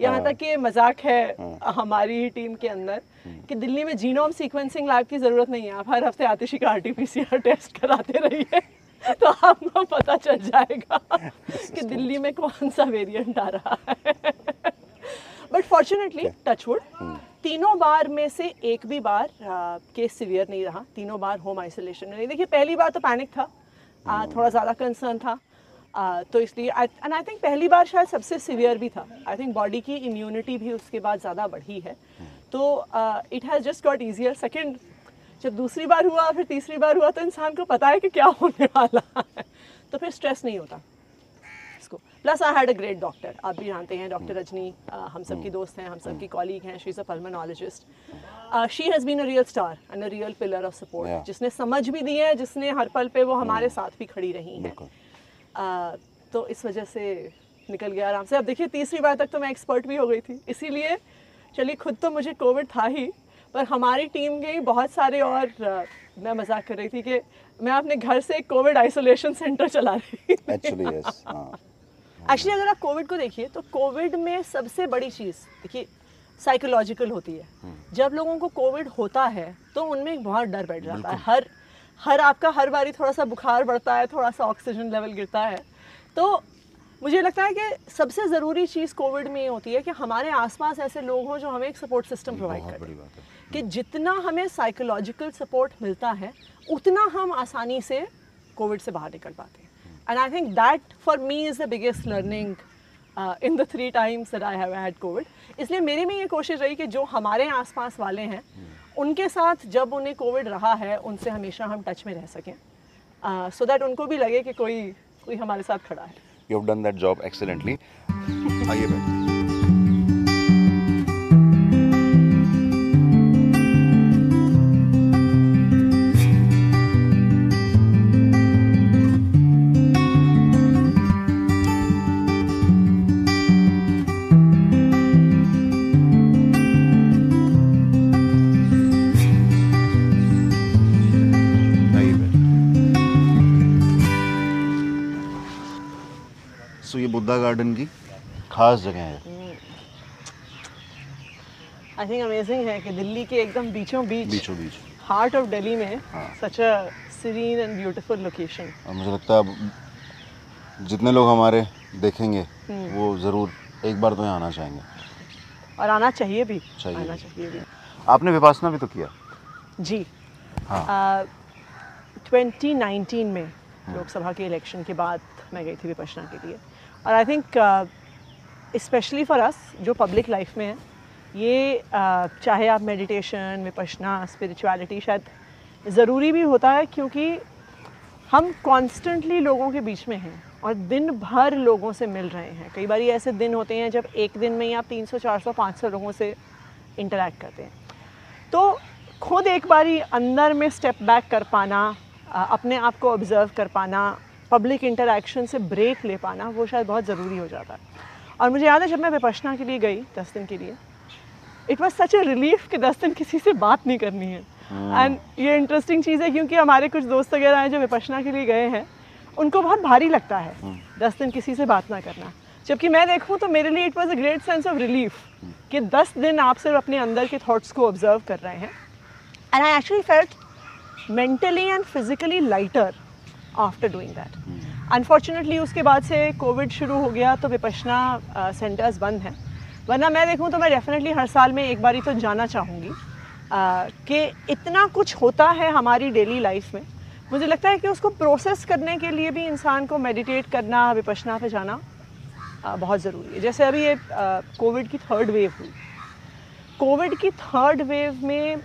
यहाँ तक कि मजाक है हमारी ही टीम के अंदर कि दिल्ली में जीनोम सीक्वेंसिंग लैब की ज़रूरत नहीं है, आप हर हफ्ते आतिशी का RT-PCR टेस्ट कराते रहिए तो आपको पता चल जाएगा कि दिल्ली में कौन सा वेरिएंट आ रहा है। बट फॉर्चुनेटली टचवुड, 3नों बार में से एक भी बार केस सीवियर नहीं रहा। 3नों बार होम आइसोलेशन में। देखिए पहली बार तो पैनिक था, थोड़ा ज़्यादा कंसर्न था, तो इसलिए आई थिंक पहली बार शायद सबसे सीवियर भी था। आई थिंक बॉडी की इम्यूनिटी भी उसके बाद ज़्यादा बढ़ी है, तो it has just got easier. Second जब दूसरी बार हुआ, फिर तीसरी बार हुआ, तो इंसान को पता है कि क्या होने वाला है, तो फिर स्ट्रेस नहीं होता इसको। Plus I had a great doctor, आप भी जानते हैं डॉक्टर रजनी, हम सब की दोस्त हैं, हम सब की कॉलीग हैं। She is a pulmonologist, she has been a real star and a real pillar of support, जिसने समझ भी दी है, जिसने हर पल पे वो हमारे साथ भी खड़ी रही हैं। तो इस वजह से निकल गया आराम से। अब देखिए तीसरी बार तक तो मैं एक्सपर्ट भी हो गई थी, इसीलिए चलिए खुद तो मुझे कोविड था ही, पर हमारी टीम के बहुत सारे, और मैं मजाक कर रही थी कि मैं अपने घर से एक कोविड आइसोलेशन सेंटर चला रही थी। एक्चुअली अगर आप कोविड को देखिए तो कोविड में सबसे बड़ी चीज़ देखिए साइकोलॉजिकल होती है। जब लोगों को कोविड होता है तो उनमें एक बहुत डर बैठ जाता है। हर आपका हर बारी थोड़ा सा बुखार बढ़ता है, थोड़ा सा ऑक्सीजन लेवल गिरता है। तो मुझे लगता है कि सबसे ज़रूरी चीज़ कोविड में ये होती है कि हमारे आसपास ऐसे लोग हों जो हमें एक सपोर्ट सिस्टम प्रोवाइड करें, कि जितना हमें साइकोलॉजिकल सपोर्ट मिलता है उतना हम आसानी से कोविड से बाहर निकल पाते हैं। And I think that for me is the biggest learning in the 3 times that I have had Covid. इसलिए मेरे में ये कोशिश रही कि जो हमारे आसपास वाले हैं उनके साथ जब उन्हें कोविड रहा है उनसे हमेशा हम टच में रह सकें, सो दैट उनको भी लगे कि कोई हमारे साथ खड़ा है। You have done that job excellently. आइए बैठ। बुद्धा गार्डन की खास जगह है। आई थिंक अमेजिंग है कि दिल्ली के एकदम बीचों बीच हार्ट ऑफ दिल्ली में such a serene and beautiful location. मुझे लगता है अब जितने लोग हमारे देखेंगे वो ज़रूर एक बार तो यहाँ आना चाहेंगे, और आना चाहिए भी। आपने विपासना भी तो किया जी? हाँ, 2019 में लोकसभा के इलेक्शन के बाद मैं गई थी विपासना के लिए, और I think specially for us जो पब्लिक लाइफ में है ये चाहे आप मेडिटेशन, विपश्यना, स्पिरिचुअलिटी, शायद ज़रूरी भी होता है क्योंकि हम कॉन्स्टेंटली लोगों के बीच में हैं और दिन भर लोगों से मिल रहे हैं। कई बार ऐसे दिन होते हैं जब एक दिन में ही आप 300, 400, 500 लोगों से इंटरेक्ट करते हैं, तो खुद एक बारी अंदर में स्टेप बैक कर पाना, अपने आप को ऑब्ज़र्व कर पाना, पब्लिक इंटरेक्शन से ब्रेक ले पाना, वो शायद बहुत ज़रूरी हो जाता है। और मुझे याद है जब मैं विपश्यना के लिए गई 10 दिन के लिए, it was such a relief कि 10 दिन किसी से बात नहीं करनी है। एंड ये इंटरेस्टिंग चीज़ है क्योंकि हमारे कुछ दोस्त वगैरह हैं जो विपश्यना के लिए गए हैं, उनको बहुत भारी लगता है 10 दिन किसी से बात ना करना, जबकि मैं देखूँ तो मेरे लिए it was a great sense of relief कि 10 दिन आप सिर्फ अपने अंदर के थाट्स को ऑब्जर्व कर रहे हैं। And I actually felt mentally and physically lighter after doing that. Unfortunately उसके बाद से कोविड शुरू हो गया तो विपश्यना सेंटर्स बंद हैं, वरना मैं देखूँ तो मैं डेफिनेटली हर साल में एक बारी तो जाना चाहूँगी कि इतना कुछ होता है हमारी डेली लाइफ में। मुझे लगता है कि उसको प्रोसेस करने के लिए भी इंसान को मेडिटेट करना, विपश्यना पे जाना बहुत ज़रूरी है। जैसे अभी ये कोविड की थर्ड वेव हुई, कोविड की थर्ड वेव में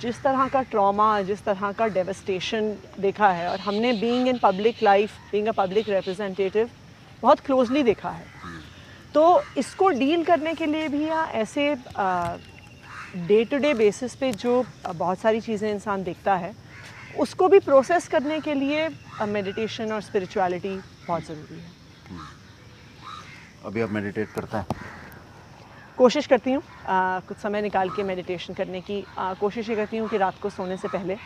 जिस तरह का ट्रॉमा, जिस तरह का डेवस्टेशन देखा है, और हमने being in public life, being a public representative बहुत क्लोजली देखा है, तो इसको डील करने के लिए भी या ऐसे डे टू डे बेसिस पे जो बहुत सारी चीज़ें इंसान देखता है उसको भी प्रोसेस करने के लिए मेडिटेशन और स्पिरिचुअलिटी बहुत ज़रूरी है। अभी आप मेडिटेट करता है? कोशिश करती हूँ कुछ समय निकाल के मेडिटेशन करने की, कोशिश ये करती हूँ कि रात को सोने से पहले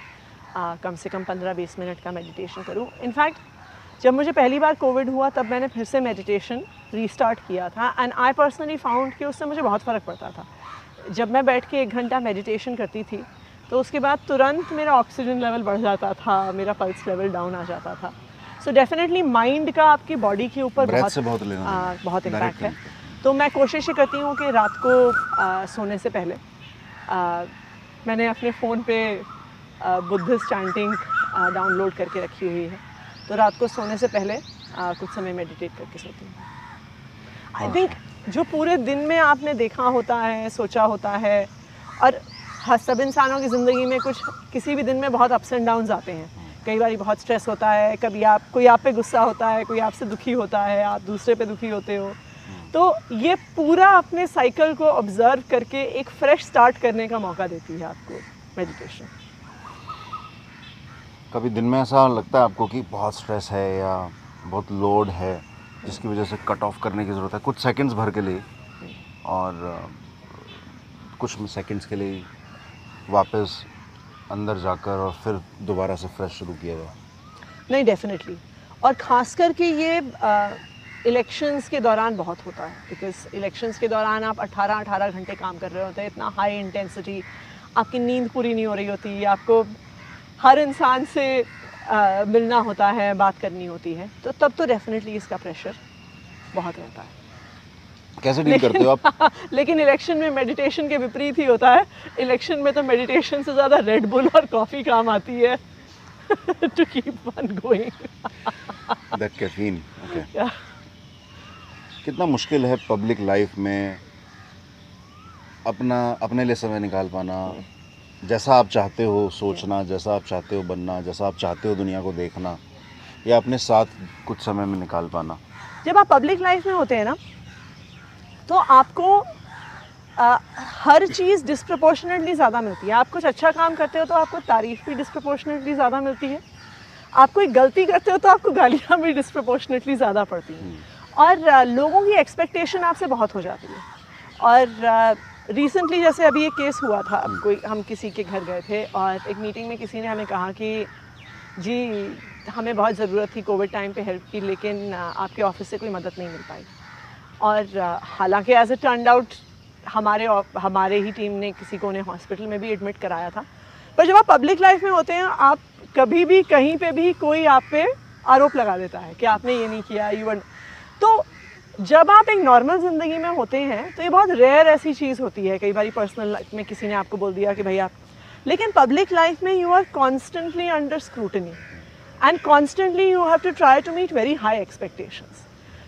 कम से कम 15-20 मिनट का मेडिटेशन करूँ। इनफैक्ट जब मुझे पहली बार कोविड हुआ तब मैंने फिर से मेडिटेशन रीस्टार्ट किया था, एंड आई पर्सनली फाउंड कि उससे मुझे बहुत फ़र्क पड़ता था। जब मैं बैठ के 1 घंटा मेडिटेशन करती थी तो उसके बाद तुरंत मेरा ऑक्सीजन लेवल बढ़ जाता था, मेरा पल्स लेवल डाउन आ जाता था। सो डेफिनेटली माइंड का आपकी बॉडी के ऊपर बहुत इम्पैक्ट है। तो मैं कोशिश करती हूँ कि रात को सोने से पहले मैंने अपने फ़ोन पे बुद्धिस्ट चैंटिंग डाउनलोड करके रखी हुई है, तो रात को सोने से पहले कुछ समय मेडिटेट करके सोती हूँ। आई थिंक जो पूरे दिन में आपने देखा होता है, सोचा होता है, और हर सब इंसानों की ज़िंदगी में कुछ किसी भी दिन में बहुत अप्स एंड डाउन्स आते हैं। कई बार बहुत स्ट्रेस होता है, कभी आप कोई आप पे गुस्सा होता है, कोई आपसे दुखी होता है, आप दूसरे पे दुखी होते हो, तो ये पूरा अपने साइकिल को ऑब्जर्व करके एक फ्रेश स्टार्ट करने का मौका देती है आपको मेडिटेशन। कभी दिन में ऐसा लगता है आपको कि बहुत स्ट्रेस है या बहुत लोड है जिसकी वजह से कट ऑफ करने की ज़रूरत है कुछ सेकंड्स भर के लिए, और कुछ सेकंड्स के लिए वापस अंदर जाकर और फिर दोबारा से फ्रेश शुरू किया जाए? नहीं, डेफिनेटली, और ख़ास करके ये इलेक्शंस के दौरान बहुत होता है, बिकॉज इलेक्शंस के दौरान आप 18-18 घंटे काम कर रहे होते हैं, इतना हाई इंटेंसिटी, आपकी नींद पूरी नहीं हो रही होती, आपको हर इंसान से मिलना होता है, बात करनी होती है, तो तब तो डेफिनेटली इसका प्रेशर बहुत रहता है। कैसे डील करते हो आप? लेकिन इलेक्शन में मेडिटेशन के विपरीत ही होता है। इलेक्शन में तो मेडिटेशन से ज़्यादा रेड बुल और कॉफ़ी काम आती है to keep one going, that caffeine. Okay, कितना मुश्किल है पब्लिक लाइफ में अपना अपने लिए समय निकाल पाना, जैसा आप चाहते हो सोचना, जैसा आप चाहते हो बनना, जैसा आप चाहते हो दुनिया को देखना, या अपने साथ कुछ समय में निकाल पाना? जब आप पब्लिक लाइफ में होते हैं ना तो आपको हर चीज़ डिस्प्रपोर्शनेटली ज़्यादा मिलती है। आप कुछ अच्छा काम करते हो तो आपको तारीफ़ भी डिस्प्रपोर्शनेटली ज़्यादा मिलती है, आप कोई गलती करते हो तो आपको गालियाँ भी डिस्प्रपोर्शनेटली ज़्यादा पड़ती हैं, और लोगों की एक्सपेक्टेशन आपसे बहुत हो जाती है। और रिसेंटली जैसे अभी एक केस हुआ था, कोई हम किसी के घर गए थे और एक मीटिंग में किसी ने हमें कहा कि जी हमें बहुत ज़रूरत थी कोविड टाइम पे हेल्प की, लेकिन आपके ऑफिस से कोई मदद नहीं मिल पाई। और हालांकि एज ए टर्न आउट हमारे ही टीम ने किसी को उन्हें हॉस्पिटल में भी एडमिट कराया था। पर जब आप पब्लिक लाइफ में होते हैं आप कभी भी कहीं पे भी कोई आप पे आरोप लगा देता है कि आपने ये नहीं किया, इवन तो जब आप एक नॉर्मल ज़िंदगी में होते हैं तो ये बहुत रेयर ऐसी चीज़ होती है। कई बार पर्सनल लाइफ में किसी ने आपको बोल दिया कि भाई आप, लेकिन पब्लिक लाइफ में you are constantly under scrutiny and constantly you have to try to meet very high expectations,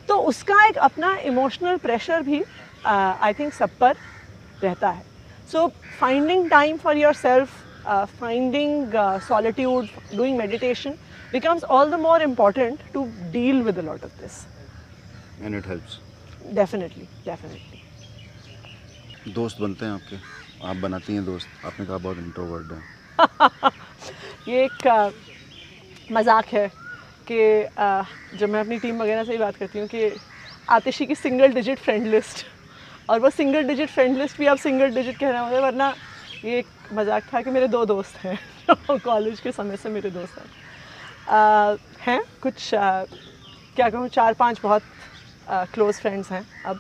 तो उसका एक अपना इमोशनल प्रेशर भी आई थिंक सब पर रहता है। So finding time for yourself, finding solitude, doing meditation becomes all the more important to deal with a lot of this. And it helps. Definitely, definitely. दोस्त बनते हैं आपके, आप बनाती हैं दोस्त? आपने कहा बहुत इंट्रोवर्ट हैं। ये एक मजाक है कि जब मैं अपनी टीम वगैरह से ही बात करती हूँ कि आतिशी की सिंगल डिजिट फ्रेंड लिस्ट, और वो सिंगल डिजिट फ्रेंड लिस्ट भी आप सिंगल डिजिट कह रहे होंगे, वरना ये एक मजाक था कि मेरे 2 दोस्त हैं कॉलेज के समय से मेरे दोस्त हैं कुछ क्या कहूँ 4-5 बहुत क्लोज फ्रेंड्स हैं। अब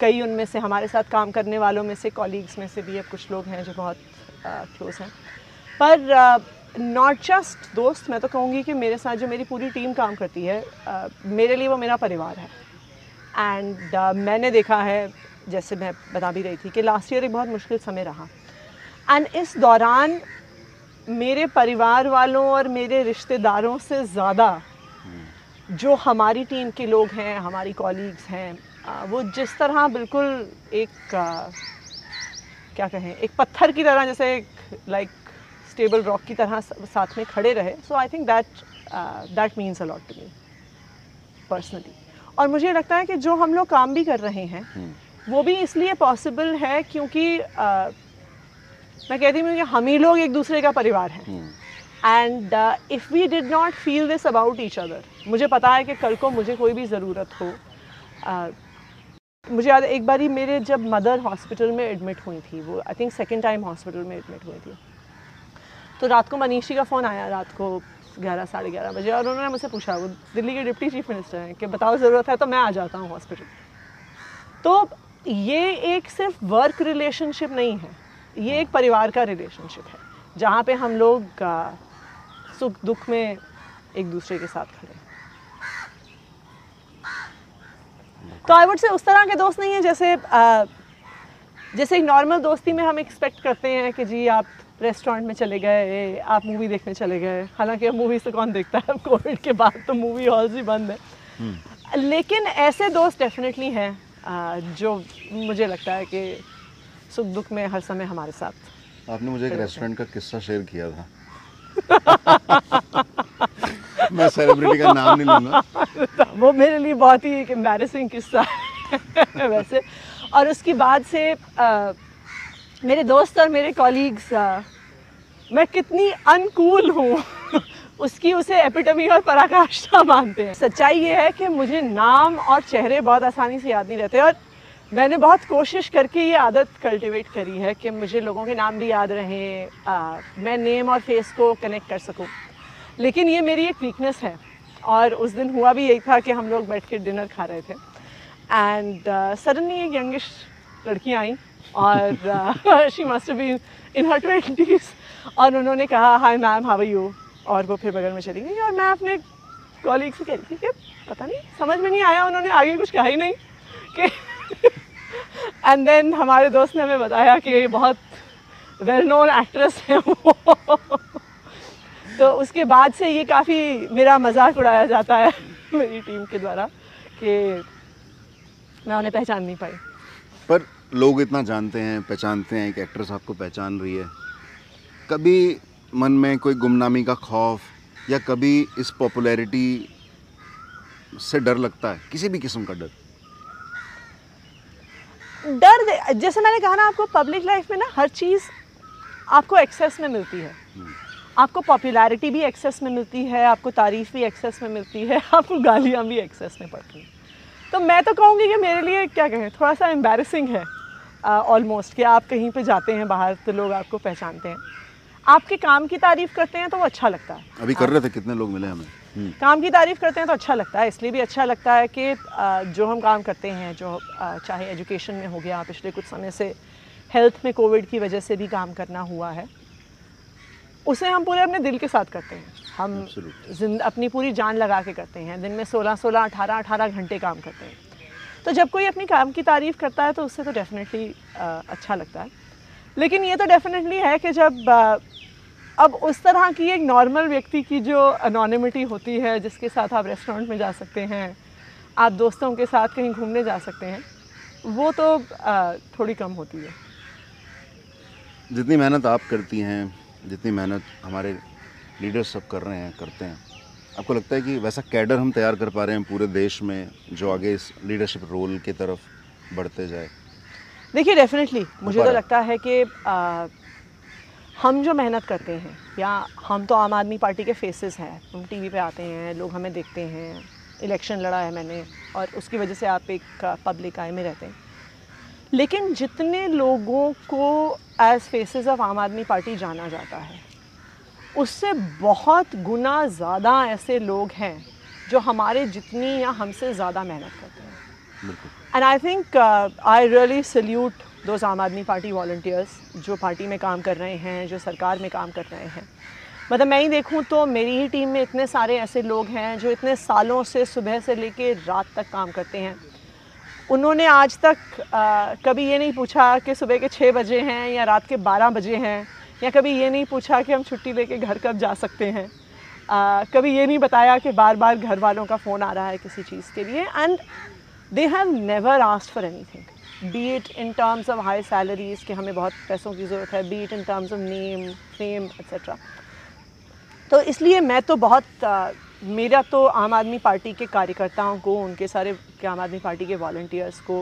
कई उनमें से हमारे साथ काम करने वालों में से, कॉलीग्स में से भी अब कुछ लोग हैं जो बहुत क्लोज हैं, पर नॉट जस्ट दोस्त, मैं तो कहूँगी कि मेरे साथ जो मेरी पूरी टीम काम करती है, मेरे लिए वो मेरा परिवार है। एंड मैंने देखा है, जैसे मैं बता भी रही थी, कि लास्ट ईयर एक बहुत मुश्किल समय रहा, एंड इस दौरान मेरे परिवार वालों और मेरे रिश्तेदारों से ज़्यादा जो हमारी टीम के लोग हैं, हमारी कॉलीग्स हैं, वो जिस तरह बिल्कुल एक क्या कहें, एक पत्थर की तरह, जैसे एक लाइक स्टेबल रॉक की तरह साथ में खड़े रहे। So I think that means a lot to me personally. और मुझे लगता है कि जो हम लोग काम भी कर रहे हैं वो भी इसलिए पॉसिबल है क्योंकि मैं कहती हूँ कि हम ही लोग एक दूसरे का परिवार हैं। And if we did not feel this about each other, मुझे पता है कि कल को मुझे कोई भी ज़रूरत हो। मुझे याद एक बारी मेरे जब मदर हॉस्पिटल में एडमिट हुई थी, वो I think second time hospital में एडमिट हुई थी, तो रात को मनीष जी का फ़ोन आया, रात को 11 साढ़े 11 बजे, और उन्होंने मुझसे पूछा, वो दिल्ली के डिप्टी चीफ मिनिस्टर हैं, कि बताओ ज़रूरत है तो मैं आ जाता हूँ हॉस्पिटल। तो ये एक सिर्फ वर्क रिलेशनशिप नहीं है, ये एक परिवार का रिलेशनशिप है जहाँ पे हम लोग सुख दुख में एक दूसरे के साथ खड़े हैं। तो आई वुड से उस तरह के दोस्त नहीं है जैसे जैसे एक नॉर्मल दोस्ती में हम एक्सपेक्ट करते हैं कि जी आप रेस्टोरेंट में चले गए, आप मूवी देखने चले गए, हालांकि अब मूवी से कौन देखता है, कोविड के बाद तो मूवी हॉल्स भी बंद है। लेकिन ऐसे दोस्त डेफिनेटली हैं जो मुझे लगता है कि सुख दुख में हर समय हमारे साथ। आपने मुझे एक रेस्टोरेंट का किस्सा शेयर किया था। मैं सेलिब्रिटी का नाम नहीं लूँगा, वो मेरे लिए बहुत ही एक एम्बैरेसिंग किस्सा है वैसे। और उसके बाद से मेरे दोस्त और मेरे कॉलीग्स, मैं कितनी अनकूल हूँ उसकी उसे एपिटमी और पराकाष्ठा मानते हैं। सच्चाई ये है कि मुझे नाम और चेहरे बहुत आसानी से याद नहीं रहते, और मैंने बहुत कोशिश करके ये आदत कल्टिवेट करी है कि मुझे लोगों के नाम भी याद रहें, मैं नेम और फेस को कनेक्ट कर सकूं। लेकिन ये मेरी एक वीकनेस है, और उस दिन हुआ भी यही था कि हम लोग बैठ के डिनर खा रहे थे, एंड सडनली एक यंगिश लड़की आई, और she must be in her 20s, और उन्होंने कहा hi ma'am how are you, और वो फिर बगल में चली गई। और मैं अपने कॉलीग से कह रही थी कि पता नहीं समझ में नहीं आया, उन्होंने आगे कुछ कहा ही नहीं कि एंड देन हमारे दोस्त ने हमें बताया कि ये बहुत वेल नोन एक्ट्रेस है वो। तो उसके बाद से ये काफ़ी मेरा मजाक उड़ाया जाता है मेरी टीम के द्वारा कि मैं उन्हें पहचान नहीं पाई। पर लोग इतना जानते हैं, पहचानते हैं, एक एक्ट्रेस आपको पहचान रही है। कभी मन में कोई गुमनामी का खौफ, या कभी इस पॉपुलैरिटी से डर लगता है, किसी भी किस्म का डर? डर, जैसे मैंने कहा ना, आपको पब्लिक लाइफ में ना हर चीज़ आपको एक्सेस में मिलती है। आपको पॉपुलैरिटी भी एक्सेस में मिलती है, आपको तारीफ़ भी एक्सेस में मिलती है, आपको गालियाँ भी एक्सेस में पड़ती हैं। तो मैं तो कहूँगी कि मेरे लिए क्या कहें, थोड़ा सा एम्बैरेसिंग है ऑलमोस्ट, कि आप कहीं पे जाते हैं बाहर तो लोग आपको पहचानते हैं, आपके काम की तारीफ़ करते हैं, तो वो अच्छा लगता है। अभी कर रहे थे, कितने लोग मिले हमें। काम की तारीफ़ करते हैं तो अच्छा लगता है, इसलिए भी अच्छा लगता है कि जो हम काम करते हैं, जो चाहे एजुकेशन में हो गया, पिछले कुछ समय से हेल्थ में कोविड की वजह से भी काम करना हुआ है, उसे हम पूरे अपने दिल के साथ करते हैं, हम अपनी पूरी जान लगा के करते हैं। दिन में 16-16, 18-18 घंटे काम करते हैं। तो जब कोई अपनी काम की तारीफ़ करता है तो उससे तो डेफिनेटली अच्छा लगता है। लेकिन ये तो डेफिनेटली है कि जब अब उस तरह की एक नॉर्मल व्यक्ति की जो अनोनिमिटी होती है, जिसके साथ आप रेस्टोरेंट में जा सकते हैं, आप दोस्तों के साथ कहीं घूमने जा सकते हैं, वो तो थोड़ी कम होती है। जितनी मेहनत आप करती हैं, जितनी मेहनत हमारे लीडर्स सब कर रहे हैं, करते हैं, आपको लगता है कि वैसा कैडर हम तैयार कर पा रहे हैं पूरे देश में, जो आगे इस लीडरशिप रोल की तरफ बढ़ते जाए? देखिए डेफिनेटली मुझे तो लगता है कि हम जो मेहनत करते हैं, या हम तो आम आदमी पार्टी के फेसेस हैं, हम टीवी पे आते हैं, लोग हमें देखते हैं, इलेक्शन लड़ा है मैंने, और उसकी वजह से आप एक पब्लिक आई में रहते हैं। लेकिन जितने लोगों को एज फेसेस ऑफ आम आदमी पार्टी जाना जाता है, उससे बहुत गुना ज़्यादा ऐसे लोग हैं जो हमारे जितनी या हमसे ज़्यादा मेहनत करते हैं। And I think I really salute those Aam Aadmi party volunteers जो पार्टी में काम कर रहे हैं, जो सरकार में काम कर रहे हैं। मतलब मैं ही देखूं तो मेरी ही टीम में इतने सारे ऐसे लोग हैं जो इतने सालों से सुबह से लेके रात तक काम करते हैं। उन्होंने आज तक कभी ये नहीं पूछा कि सुबह के 6 बजे हैं या रात के 12 बजे हैं, या कभी ये नहीं पूछा कि हम छुट्टी लेके घर कब जा सकते हैं, कभी ये नहीं बताया कि बार बार घर वालों का फ़ोन आ रहा है किसी चीज़ के लिए। And they have never asked for anything, be it in terms of high salaries कि हमें बहुत पैसों की ज़रूरत है, be it in terms of name fame etcetera. तो इसलिए मैं तो बहुत मेरा तो आम आदमी पार्टी के कार्यकर्ताओं को, उनके सारे आम आदमी पार्टी के वॉलंटियर्स को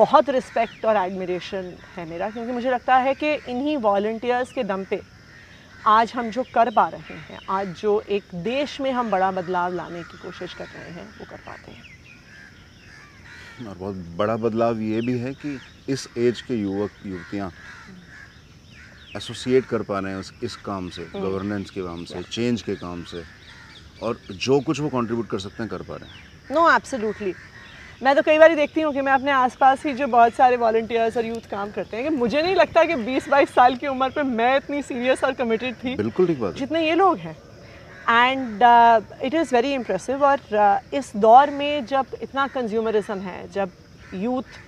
बहुत रिस्पेक्ट और एडमिरेशन है मेरा, क्योंकि मुझे लगता है कि इन्हीं वॉलंटियर्स के दम पे आज हम जो कर पा रहे हैं, आज जो एक देश में हम बड़ा बदलाव लाने की कोशिश कर रहे हैं वो कर पाते हैं। और बहुत बड़ा बदलाव ये भी है कि इस एज के युवक युवतियाँ एसोसिएट कर पा रहे हैं इस काम से, गवर्नेंस के काम से, चेंज के काम से, और जो कुछ वो कंट्रीब्यूट कर सकते हैं कर पा रहे हैं। नो एब्सोल्युटली, मैं तो कई बार देखती हूँ कि मैं अपने आसपास ही जो बहुत सारे वॉलंटियर्स और यूथ काम करते हैं कि मुझे नहीं लगता कि 20-22 साल की उम्र पे मैं इतनी सीरियस और कमिटेड थी, बिल्कुल ठीक बात, जितने ये लोग हैं। And it is very impressive. और इस दौर में जब इतना कंज्यूमरिज्म है, जब यूथ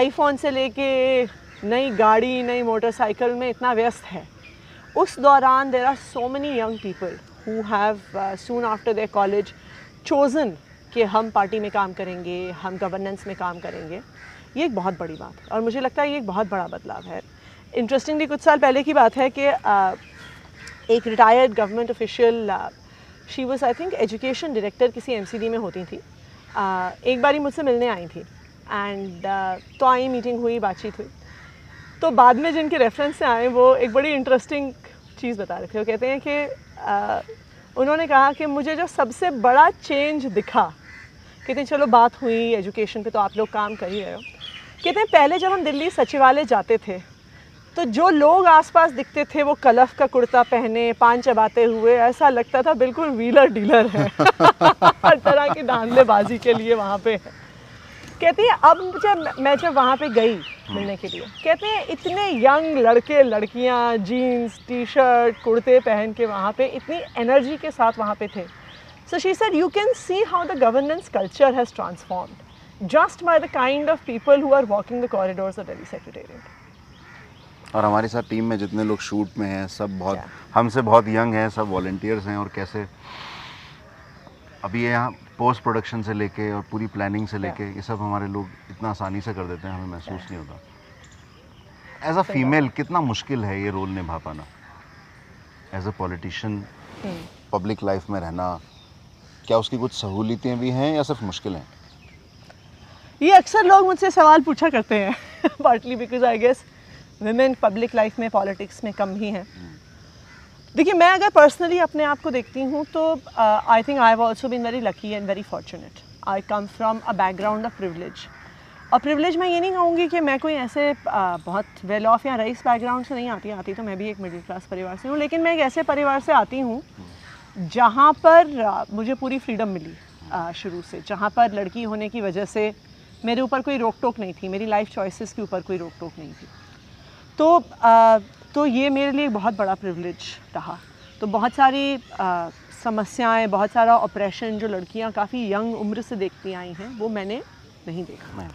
आईफोन से लेके नई गाड़ी नई मोटरसाइकिल में इतना व्यस्त है, उस दौरान there are so many young people who have soon after their college chosen कि हम पार्टी में काम करेंगे, हम गवर्नेंस में काम करेंगे। ये एक बहुत बड़ी बात है और मुझे लगता है ये एक बहुत बड़ा बदलाव है। इंटरेस्टिंगली कुछ साल पहले की बात है कि एक retired government official, she was I think education director किसी एमसीडी में होती थी, एक बारी मुझसे मिलने आई थी। एंड तो आई मीटिंग हुई, बातचीत हुई, तो बाद में जिनके रेफरेंस से आए वो एक बड़ी इंटरेस्टिंग चीज़ बता रहे थे। वो कहते हैं कि उन्होंने कहा कि मुझे जो सबसे बड़ा चेंज दिखा, कहते हैं चलो बात हुई एजुकेशन पे तो आप लोग काम कर ही रहे हो, कहते हैं पहले जब हम दिल्ली सचिवालय जाते थे तो जो लोग आसपास दिखते थे वो कलफ का कुर्ता पहने, पान चबाते हुए, ऐसा लगता था बिल्कुल व्हीलर डीलर है, हर तरह की धांधलेबाजी के लिए वहाँ पे है। कहती है अब जब मैं वहाँ पे गई मिलने के लिए, कहते हैं इतने यंग लड़के लड़कियाँ जीन्स टी शर्ट कुर्ते पहन के वहाँ पे इतनी एनर्जी के साथ वहाँ पे थे। So she said you can see how the governance culture has transformed just by the kind of people who are walking the corridors of Delhi secretariat. और हमारे साथ टीम में जितने लोग शूट में हैं सब बहुत हमसे बहुत यंग हैं, सब वॉलंटियर्स हैं। और कैसे अभी यहाँ पोस्ट प्रोडक्शन से लेके और पूरी प्लानिंग से लेके ये सब हमारे लोग इतना आसानी से कर देते हैं, हमें महसूस नहीं होता। एज अ फीमेल कितना मुश्किल है ये रोल निभा पाना, as a politician public life में रहना, क्या उसकी कुछ सहूलियतें भी हैं या सिर्फ मुश्किल हैं? ये अक्सर लोग मुझसे सवाल पूछा करते हैं partly because I guess women public life में पॉलिटिक्स में कम ही हैं। देखिए मैं अगर पर्सनली अपने आप को देखती हूँ तो I think I have also been very lucky and very fortunate. I come from a background of privilege. और प्रिविलेज मैं ये नहीं कहूँगी कि मैं कोई ऐसे बहुत वेल ऑफ या रईस बैकग्राउंड से नहीं आती तो मैं भी एक मिडिल क्लास परिवार से हूँ, लेकिन मैं एक ऐसे परिवार से आती हूँ जहाँ पर मुझे पूरी फ्रीडम मिली शुरू से, जहाँ पर लड़की होने की वजह से मेरे ऊपर कोई रोक टोक नहीं थी, मेरी लाइफ चॉइसेस के ऊपर कोई रोक टोक नहीं थी। तो ये मेरे लिए बहुत बड़ा प्रिविलेज रहा। तो बहुत सारी समस्याएं, बहुत सारा ऑपरेशन जो लड़कियां काफ़ी यंग उम्र से देखती आई हैं वो मैंने नहीं देखा।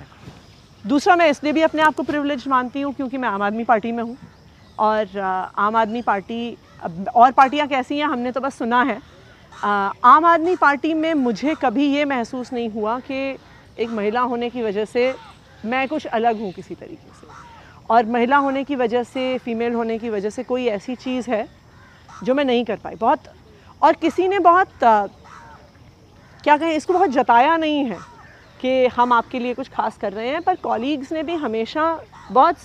दूसरा, मैं इसलिए भी अपने आप को प्रिविलेज मानती हूँ क्योंकि मैं आम आदमी पार्टी में हूँ और आम आदमी पार्टी और पार्टियाँ कैसी हैं हमने तो बस सुना है। आम आदमी पार्टी में मुझे कभी ये महसूस नहीं हुआ कि एक महिला होने की वजह से मैं कुछ अलग हूँ किसी तरीके से, और महिला होने की वजह से, फीमेल होने की वजह से कोई ऐसी चीज़ है जो मैं नहीं कर पाई। बहुत, और किसी ने बहुत क्या कहें इसको, बहुत जताया नहीं है कि हम आपके लिए कुछ खास कर रहे हैं, पर कॉलीग्स ने भी हमेशा बहुत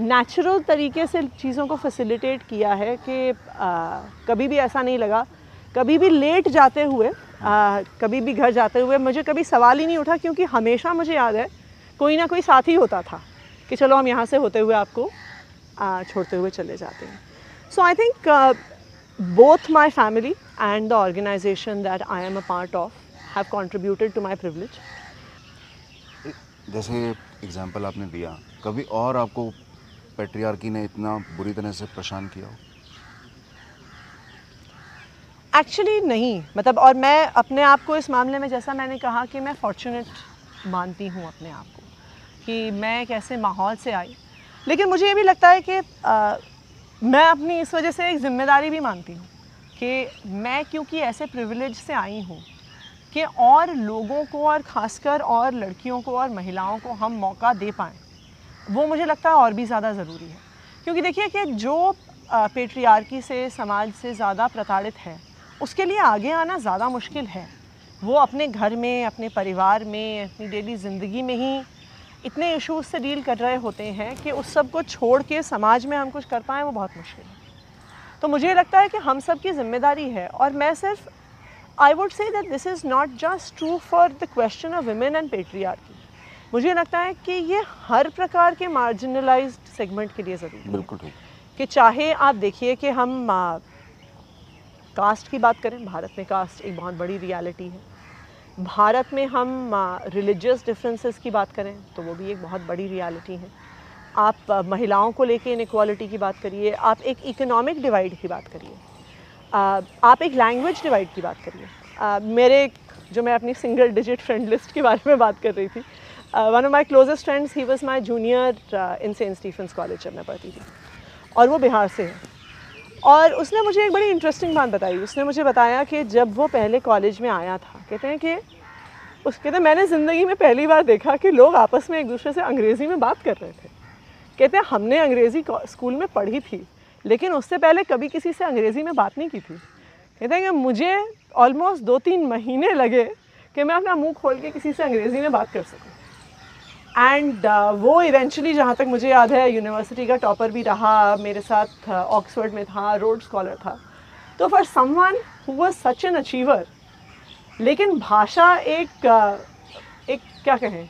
नेचुरल तरीके से चीज़ों को फैसिलिटेट किया है कि कभी भी ऐसा नहीं लगा, कभी भी लेट जाते हुए कभी भी घर जाते हुए मुझे कभी सवाल ही नहीं उठा, क्योंकि हमेशा मुझे याद है कोई ना कोई साथी होता था कि चलो हम यहाँ से होते हुए आपको छोड़ते हुए चले जाते हैं। So I think both my family and the organisation that I am a part of have contributed to my privilege. जैसे एग्जाम्पल आपने दिया, कभी और आपको पैट्रियार्की ने इतना बुरी तरह से परेशान किया हो? एक्चुअली नहीं, मतलब, और मैं अपने आप को इस मामले में, जैसा मैंने कहा कि मैं फॉर्चुनेट मानती हूँ अपने आप को कि मैं कैसे माहौल से आई, लेकिन मुझे ये भी लगता है कि मैं अपनी इस वजह से एक ज़िम्मेदारी भी मानती हूँ कि मैं क्योंकि ऐसे प्रिविलेज से आई हूँ कि और लोगों को और ख़ासकर और लड़कियों को और महिलाओं को हम मौका दे पाएँ, वो मुझे लगता है और भी ज़्यादा ज़रूरी है। क्योंकि देखिए कि जो पेट्रियार्की से, समाज से ज़्यादा प्रताड़ित है, उसके लिए आगे आना ज़्यादा मुश्किल है। वो अपने घर में, अपने परिवार में, अपनी डेली ज़िंदगी में ही इतने इश्यूज से डील कर रहे होते हैं कि उस सब को छोड़ के समाज में हम कुछ कर पाएँ, वो बहुत मुश्किल है। तो मुझे लगता है कि हम सब की जिम्मेदारी है, और मैं सिर्फ I would say that this is not just true for the question of women and patriarchy, मुझे लगता है कि ये हर प्रकार के मार्जिनलाइज्ड सेगमेंट के लिए ज़रूरी है। बिल्कुल ठीक, कि चाहे आप देखिए कि हम कास्ट की बात करें, भारत में कास्ट एक बहुत बड़ी रियलिटी है। भारत में हम रिलीजियस डिफरेंसेस की बात करें तो वो भी एक बहुत बड़ी रियलिटी है। आप महिलाओं को लेके इनइक्वालिटी की बात करिए, आप एक इकोनॉमिक डिवाइड की बात करिए, आप एक लैंग्वेज डिवाइड की बात करिए। मेरे जो मैं अपनी सिंगल डिजिट फ्रेंड लिस्ट के बारे में बात कर रही थी, one of my closest friends, he was my junior in Saint Stephen's college जब मैं पढ़ती थी, और वो बिहार से है। और उसने मुझे एक बड़ी इंटरेस्टिंग बात बताई। उसने मुझे बताया कि जब वो पहले कॉलेज में आया था, कहते हैं कि कहते हैं मैंने ज़िंदगी में पहली बार देखा कि लोग आपस में एक दूसरे से अंग्रेज़ी में बात कर रहे थे। कहते हैं हमने अंग्रेज़ी स्कूल में पढ़ी थी, लेकिन उससे पहले कभी किसी से अंग्रेज़ी में बात नहीं की थी। कहते हैं कि मुझे ऑलमोस्ट 2-3 महीने लगे कि मैं अपना मुंह खोल के किसी से अंग्रेज़ी में बात कर सकूं। एंड वो इवेंचुअली, जहाँ तक मुझे याद है, यूनिवर्सिटी का टॉपर भी रहा, मेरे साथ ऑक्सफोर्ड में था, रोड स्कॉलर था। तो for someone who was such an achiever, लेकिन भाषा एक क्या कहें,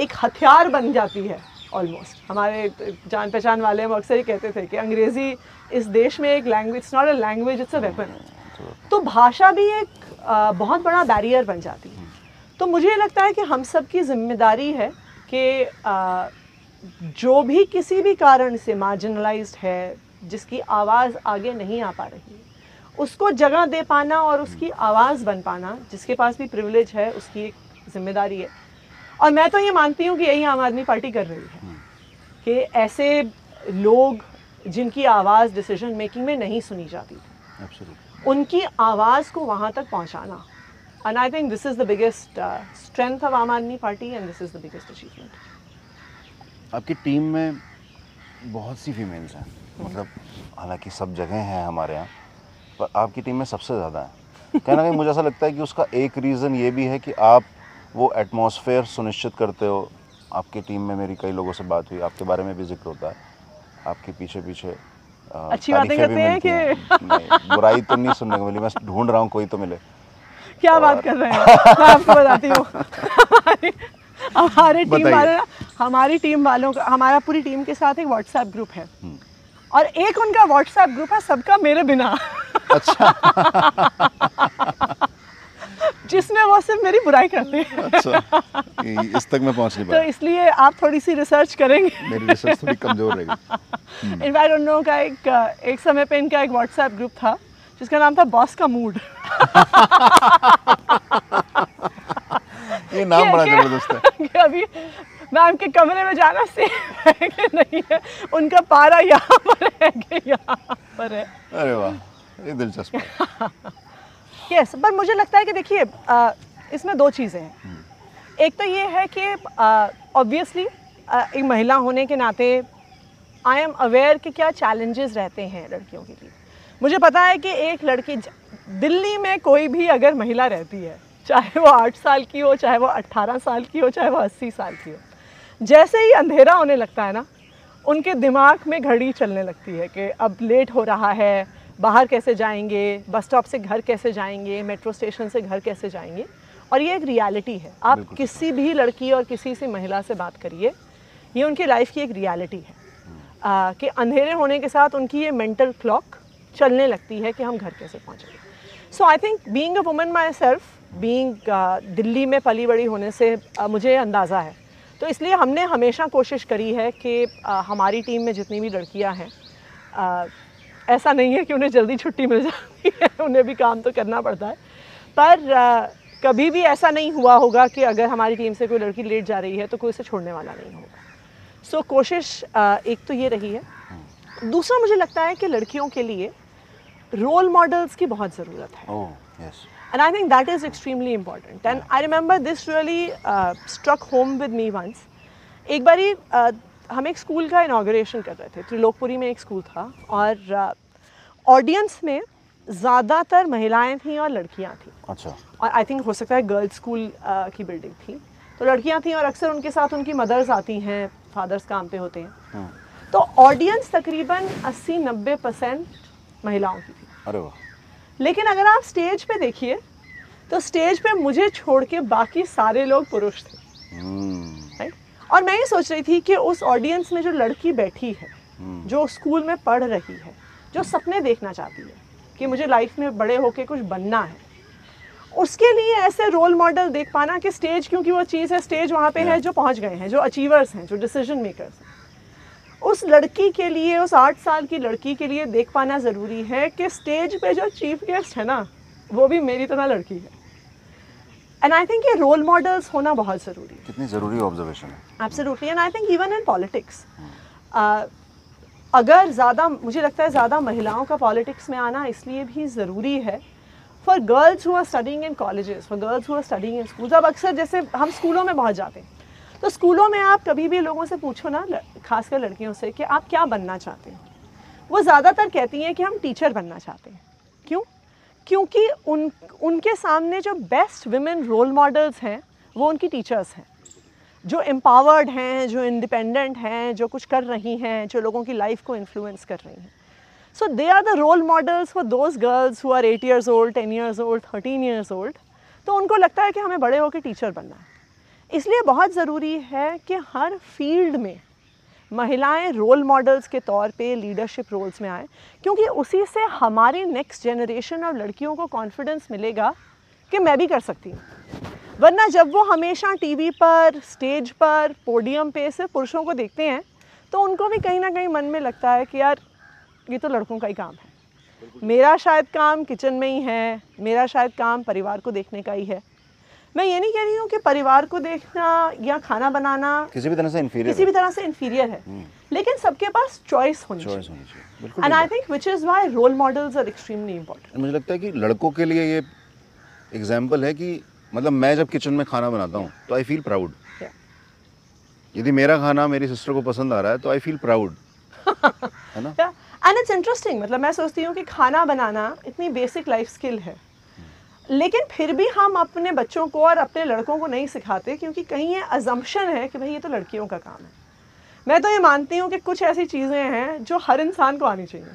एक हथियार बन जाती है ऑलमोस्ट। हमारे जान पहचान वाले हम अक्सर ही कहते थे कि अंग्रेज़ी इस देश में एक language, it's not a language, it's a weapon. तो भाषा भी एक बहुत बड़ा बैरियर बन जाती है। तो मुझे लगता है कि हम सब की जिम्मेदारी है कि जो भी किसी भी कारण से मार्जिनलाइज्ड है, जिसकी आवाज़ आगे नहीं आ पा रही, उसको जगह दे पाना और उसकी आवाज़ बन पाना, जिसके पास भी प्रिविलेज है उसकी एक जिम्मेदारी है। और मैं तो ये मानती हूँ कि यही आम आदमी पार्टी कर रही है कि ऐसे लोग जिनकी आवाज़ डिसीजन मेकिंग में नहीं सुनी जाती थी, उनकी आवाज़ को वहाँ तक पहुँचाना। And I think this is the biggest strength of Aam Aadmi Party and this is the biggest achievement. आपकी टीम में बहुत सी फीमेल्स हैं, मतलब हालांकि सब जगह हैं हमारे यहाँ, पर आपकी टीम में सबसे ज़्यादा है। कहीं ना कहीं मुझे ऐसा लगता है कि उसका एक रीज़न ये भी है कि आप वो एटमॉस्फेयर सुनिश्चित करते हो। आपकी टीम में मेरी कई लोगों से बात हुई, आपके बारे में भी जिक्र होता है, आपके पीछे पीछे अच्छी बातें करते हैं कि बुराई तो नहीं सुनने को मिली। मैं ढूंढ रहा हूँ कोई तो मिले। क्या बात कर रहे हैं, मैं आपको बताती हूँ। हमारी टीम वालों का, हमारा पूरी टीम के साथ एक व्हाट्सएप ग्रुप है, और एक उनका व्हाट्सएप ग्रुप है सबका मेरे बिना। अच्छा। जिसमें वो सिर्फ मेरी बुराई करते हैं। अच्छा। इस तक मैं पहुँच नहीं पाया। तो इसलिए आप थोड़ी सी रिसर्च करेंगे। मेरी रिसर्च थोड़ी कमजोर रहेगी। इनफैक्ट उन लोगों का एक समय पे इनका एक व्हाट्सएप ग्रुप था जिसका नाम था बॉस का मूड। ये नाम बड़ा जबरदस्त है। अभी मैम के कमरे में जाना सेफ है कि नहीं है, उनका पारा यहाँ पर है कि यहाँ पर है। अरे वाह, ये दिलचस्प है। यस, पर मुझे लगता है कि देखिए इसमें दो चीज़ें हैं। एक तो ये है कि ऑब्वियसली एक महिला होने के नाते आई एम अवेयर कि क्या चैलेंजेस रहते हैं लड़कियों के लिए। मुझे पता है कि एक लड़की दिल्ली में, कोई भी अगर महिला रहती है, चाहे वो 8 साल की हो, चाहे वो 18 साल की हो, चाहे वो 80 साल की हो, जैसे ही अंधेरा होने लगता है ना, उनके दिमाग में घड़ी चलने लगती है कि अब लेट हो रहा है, बाहर कैसे जाएंगे, बस स्टॉप से घर कैसे जाएंगे, मेट्रो स्टेशन से घर कैसे जाएंगे। और ये एक रियलिटी है। आप किसी भी लड़की और किसी से महिला से बात करिए, ये उनकी लाइफ की एक रियलिटी है कि अंधेरे होने के साथ उनकी ये मेंटल क्लॉक चलने लगती है कि हम घर कैसे पहुँचेंगे। So I think being a woman myself, being Delhi में पली बड़ी होने से मुझे अंदाज़ा है। तो इसलिए हमने हमेशा कोशिश करी है कि हमारी टीम में जितनी भी लड़कियां हैं ऐसा नहीं है कि उन्हें जल्दी छुट्टी मिल जाती है, उन्हें भी काम तो करना पड़ता है। पर कभी भी ऐसा नहीं हुआ होगा कि अगर हमारी टीम से कोई लड़की लेट जा रही है तो कोई उसे छोड़ने वाला नहीं होगा। सो कोशिश एक तो ये रही है। दूसरा मुझे लगता है कि लड़कियों के लिए रोल मॉडल्स की बहुत ज़रूरत है, and I think that is extremely important. And I remember this really struck home with me once. एक बारी हम एक स्कूल का इनाग्रेशन कर रहे थे, त्रिलोकपुरी में एक स्कूल था, और ऑडियंस में ज़्यादातर महिलाएं थीं और लड़कियां थीं। अच्छा। और आई थिंक हो सकता है गर्ल्स स्कूल की बिल्डिंग थी, तो लड़कियां थीं और अक्सर उनके साथ उनकी मदर्स आती हैं, फादर्स काम पे होते हैं। तो ऑडियंस तकरीबन 80-90% महिलाओं की थी। अरे वाह। लेकिन अगर आप स्टेज पे देखिए तो स्टेज पे मुझे छोड़ के बाकी सारे लोग पुरुष थे। राइट। और मैं ये सोच रही थी कि उस ऑडियंस में जो लड़की बैठी है, जो स्कूल में पढ़ रही है, जो सपने देखना चाहती है कि मुझे लाइफ में बड़े होके कुछ बनना है, उसके लिए ऐसे रोल मॉडल देख पाना कि स्टेज, क्योंकि वो चीज़ है, स्टेज वहाँ पे है जो पहुँच गए हैं, जो अचीवर्स हैं, जो डिसीजन मेकर्स हैं। उस लड़की के लिए, उस 8 साल की लड़की के लिए देख पाना ज़रूरी है कि स्टेज पे जो चीफ गेस्ट है ना, वो भी मेरी तरह लड़की है। एंड आई थिंक ये रोल मॉडल्स होना बहुत ज़रूरी है। कितनी ज़रूरी ऑब्जर्वेशन है। Absolutely. And I think even in politics, अगर ज़्यादा, मुझे लगता है ज़्यादा महिलाओं का पॉलिटिक्स में आना इसलिए भी ज़रूरी है for girls who are studying in colleges, for girls who are studying in schools. अब अक्सर जैसे हम स्कूलों में बहुत जाते हैं, तो स्कूलों में आप कभी भी लोगों से पूछो ना, खासकर लड़कियों से, कि आप क्या बनना चाहते हैं, वो ज़्यादातर कहती हैं कि हम टीचर बनना चाहते हैं। क्यों? क्योंकि उनके सामने जो बेस्ट विमेन रोल मॉडल्स हैं वो उनकी टीचर्स हैं, जो एम्पावर्ड हैं, जो इंडिपेंडेंट हैं, जो कुछ कर रही हैं, जो लोगों की लाइफ को इन्फ्लुएंस कर रही हैं। So they are the role models for those girls who are 8 years old, 10 years old, 13 years old। तो उनको लगता है कि हमें बड़े होकर टीचर बनना है। इसलिए बहुत ज़रूरी है कि हर फील्ड में महिलाएं रोल मॉडल्स के तौर पे लीडरशिप रोल्स में आएँ, क्योंकि उसी से हमारी नेक्स्ट जनरेशन और लड़कियों को कॉन्फिडेंस मिलेगा कि मैं भी कर सकती हूँ। वरना जब वो हमेशा टीवी पर, स्टेज पर, पोडियम पे से पुरुषों को देखते हैं, तो उनको भी कहीं ना कहीं मन में लगता है कि यार ये तो लड़कों का ही काम है, मेरा शायद काम किचन में ही है, मेरा शायद काम परिवार को देखने का ही है। मैं ये नहीं कह रही हूँ कि परिवार को देखना या खाना बनाना किसी भी तरह से इन्फीरियर है, लेकिन सबके पास चॉइस होनी चाहिए। And I think which is why role models are extremely important. मुझे लगता है कि लड़कों के लिए ये एग्जाम्पल है कि मतलब मैं जब किचन में खाना बनाता हूँ तो आई फील प्राउड। यदि मेरा खाना मेरी सिस्टर को पसंद आ रहा है तो आई फील प्राउड, है ना? एंड इट्स इंटरेस्टिंग, मतलब मैं सोचती हूँ कि खाना बनाना इतनी बेसिक लाइफ स्किल है, लेकिन फिर भी हम अपने बच्चों को और अपने लड़कों को नहीं सिखाते, क्योंकि कहीं ये अजम्पशन है कि भाई ये तो लड़कियों का काम है। मैं तो ये मानती हूँ कि कुछ ऐसी चीज़ें हैं जो हर इंसान को आनी चाहिए।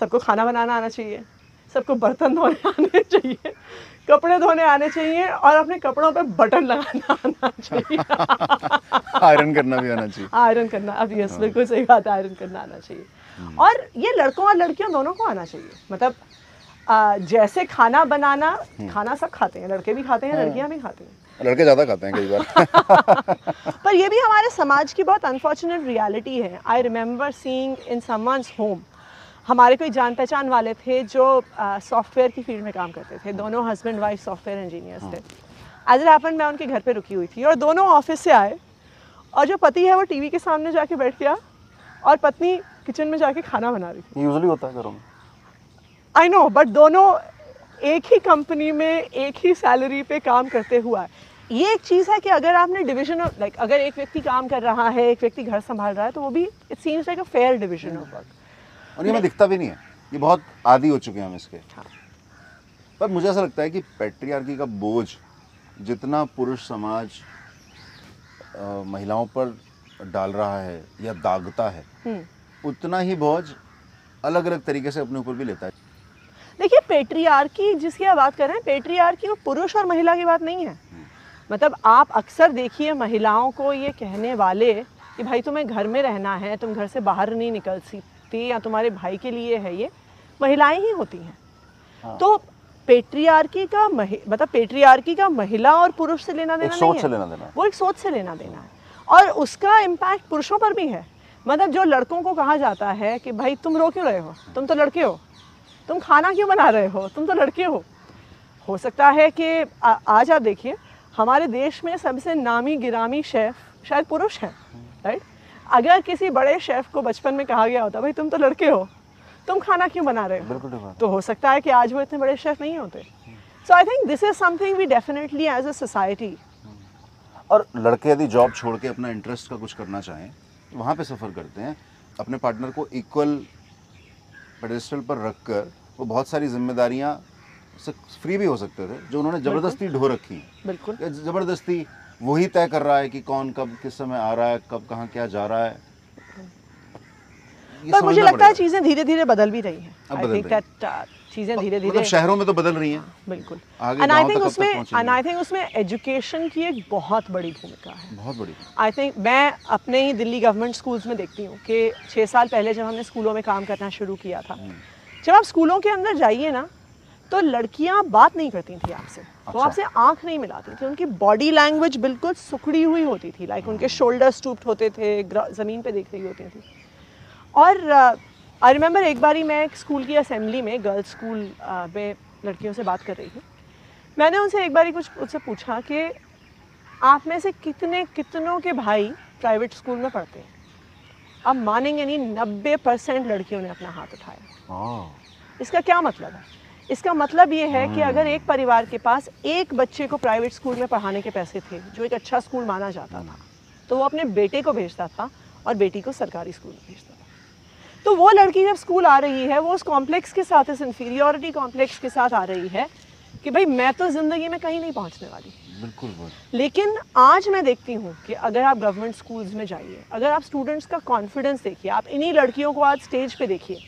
सबको खाना बनाना आना चाहिए, सबको बर्तन धोने आने चाहिए, कपड़े धोने आने चाहिए, और अपने कपड़ों पे बटन लगाना आना चाहिए। आयरन करना भी आना चाहिए। आयरन करना, अब यस बिल्कुल सही बात है, आयरन करना आना चाहिए। और ये लड़कों और लड़कियों दोनों को आना चाहिए। मतलब जैसे खाना बनाना, खाना सब खाते हैं, लड़के भी खाते हैं, लड़कियां भी खाते हैं, लड़के ज़्यादा खाते हैं कई बार। पर यह भी हमारे समाज की बहुत अनफॉर्चुनेट रियलिटी है। I remember seeing in someone's home, हमारे कोई जान पहचान वाले थे जो सॉफ्टवेयर की फील्ड में काम करते थे, दोनों हस्बैंड वाइफ सॉफ्टवेयर इंजीनियर्स थे। एज इट हैपन मैं उनके घर पे रुकी हुई थी और दोनों ऑफिस से आए, और जो पति है वो टीवी के सामने जाके बैठ गया और पत्नी किचन में जाके खाना बना रही थी। यूजुअली होता है घरों में, आई नो, बट दोनों एक ही कंपनी में, एक ही सैलरी पे काम करते हुआ। ये एक चीज़ है कि अगर आपने डिविजन ऑफ लाइक, अगर एक व्यक्ति काम कर रहा है, एक व्यक्ति घर संभाल रहा है, तो वो भी it seems like a fair division of work. और ये हमें दिखता भी नहीं है, ये बहुत आदी हो चुके हैं हम इसके। पर मुझे ऐसा लगता है कि पैट्रियार्की का बोझ जितना पुरुष समाज महिलाओं पर डाल रहा है या दागता है, उतना ही बोझ अलग अलग तरीके से अपने ऊपर भी लेता है। देखिए पैट्रियार्की जिसकी आप बात कर रहे हैं, पैट्रियार्की वो पुरुष और महिला की बात नहीं है। मतलब आप अक्सर देखिए महिलाओं को ये कहने वाले कि भाई तुम्हें घर में रहना है, तुम घर से बाहर नहीं निकल सकते, या तुम्हारे भाई के लिए है, ये महिलाएं ही होती हैं। हाँ। तो पैट्रियार्की का मतलब पैट्रियार्की का महिला और पुरुष से लेना देना नहीं है, वो एक सोच से लेना देना है, और उसका इम्पैक्ट पुरुषों पर भी है। मतलब जो लड़कों को कहा जाता है कि भाई तुम रो क्यों रहे हो, तुम तो लड़के हो, तुम खाना क्यों बना रहे हो, तुम तो लड़के हो सकता है कि आज आप देखिए हमारे देश में सबसे नामी गिरामी शेफ़ शायद पुरुष हैं, राइट। अगर किसी बड़े शेफ़ को बचपन में कहा गया होता भाई तुम तो लड़के हो, तुम खाना क्यों बना रहे हो, तो हो सकता है कि आज वो इतने बड़े शेफ़ नहीं होते। So I think this is something we definitely as a society. और लड़के यदि जॉब छोड़ के अपना इंटरेस्ट का कुछ करना चाहें तो वहाँ पे सफ़र करते हैं, अपने पार्टनर को इक्वल पेडेस्टल पर रखकर वो बहुत सारी जिम्मेदारियाँ फ्री भी हो सकते थे जो उन्होंने ज़बरदस्ती ढो रखी। बिल्कुल, ज़बरदस्ती वही तय कर रहा है कि कौन कब किस समय आ रहा है, कब कहाँ क्या जा रहा है। पर मुझे लगता है चीज़ें धीरे धीरे बदल भी रही हैं। आई थिंक दैट चीज़ें धीरे धीरे शहरों में तो बदल रही हैं। बिल्कुल, एंड आई थिंक उसमें एजुकेशन की एक बहुत बड़ी भूमिका है, बहुत बड़ी। आई थिंक मैं अपने ही दिल्ली गवर्नमेंट स्कूल्स में देखती हूँ कि 6 साल पहले जब हमने स्कूलों में काम करना शुरू किया था, जब आप स्कूलों के अंदर जाइए ना तो लड़कियाँ बात नहीं करती थी आपसे, वो आपसे आँख नहीं मिलाती थी, उनकी बॉडी लैंग्वेज बिल्कुल सुखड़ी हुई होती थी, लाइक उनके शोल्डर स्टूप्ड होते थे, ज़मीन पर देख रही होती थी। और आई रिमेंबर एक बारी मैं एक स्कूल की असेंबली में, गर्ल्स स्कूल में लड़कियों से बात कर रही थी, मैंने उनसे एक बारी कुछ उनसे पूछा कि आप में से कितनों के भाई प्राइवेट स्कूल में पढ़ते हैं। अब मानेंगे नहीं, 90% लड़कियों ने अपना हाथ उठाया। इसका क्या मतलब है? इसका मतलब ये है कि अगर एक परिवार के पास एक बच्चे को प्राइवेट स्कूल में पढ़ाने के पैसे थे, जो एक अच्छा स्कूल माना जाता था, तो वो अपने बेटे को भेजता था और बेटी को सरकारी स्कूल में भेजता था। तो वो लड़की जब स्कूल आ रही है, वो उस कॉम्प्लेक्स के साथ, इस इन्फीरियॉरिटी कॉम्प्लेक्स के साथ आ रही है कि भाई मैं तो ज़िंदगी में कहीं नहीं पहुंचने वाली। बिल्कुल। लेकिन आज मैं देखती हूँ कि अगर आप गवर्नमेंट स्कूल्स में जाइए, अगर आप स्टूडेंट्स का कॉन्फिडेंस देखिए, आप इन्हीं लड़कियों को आज स्टेज पे देखिए।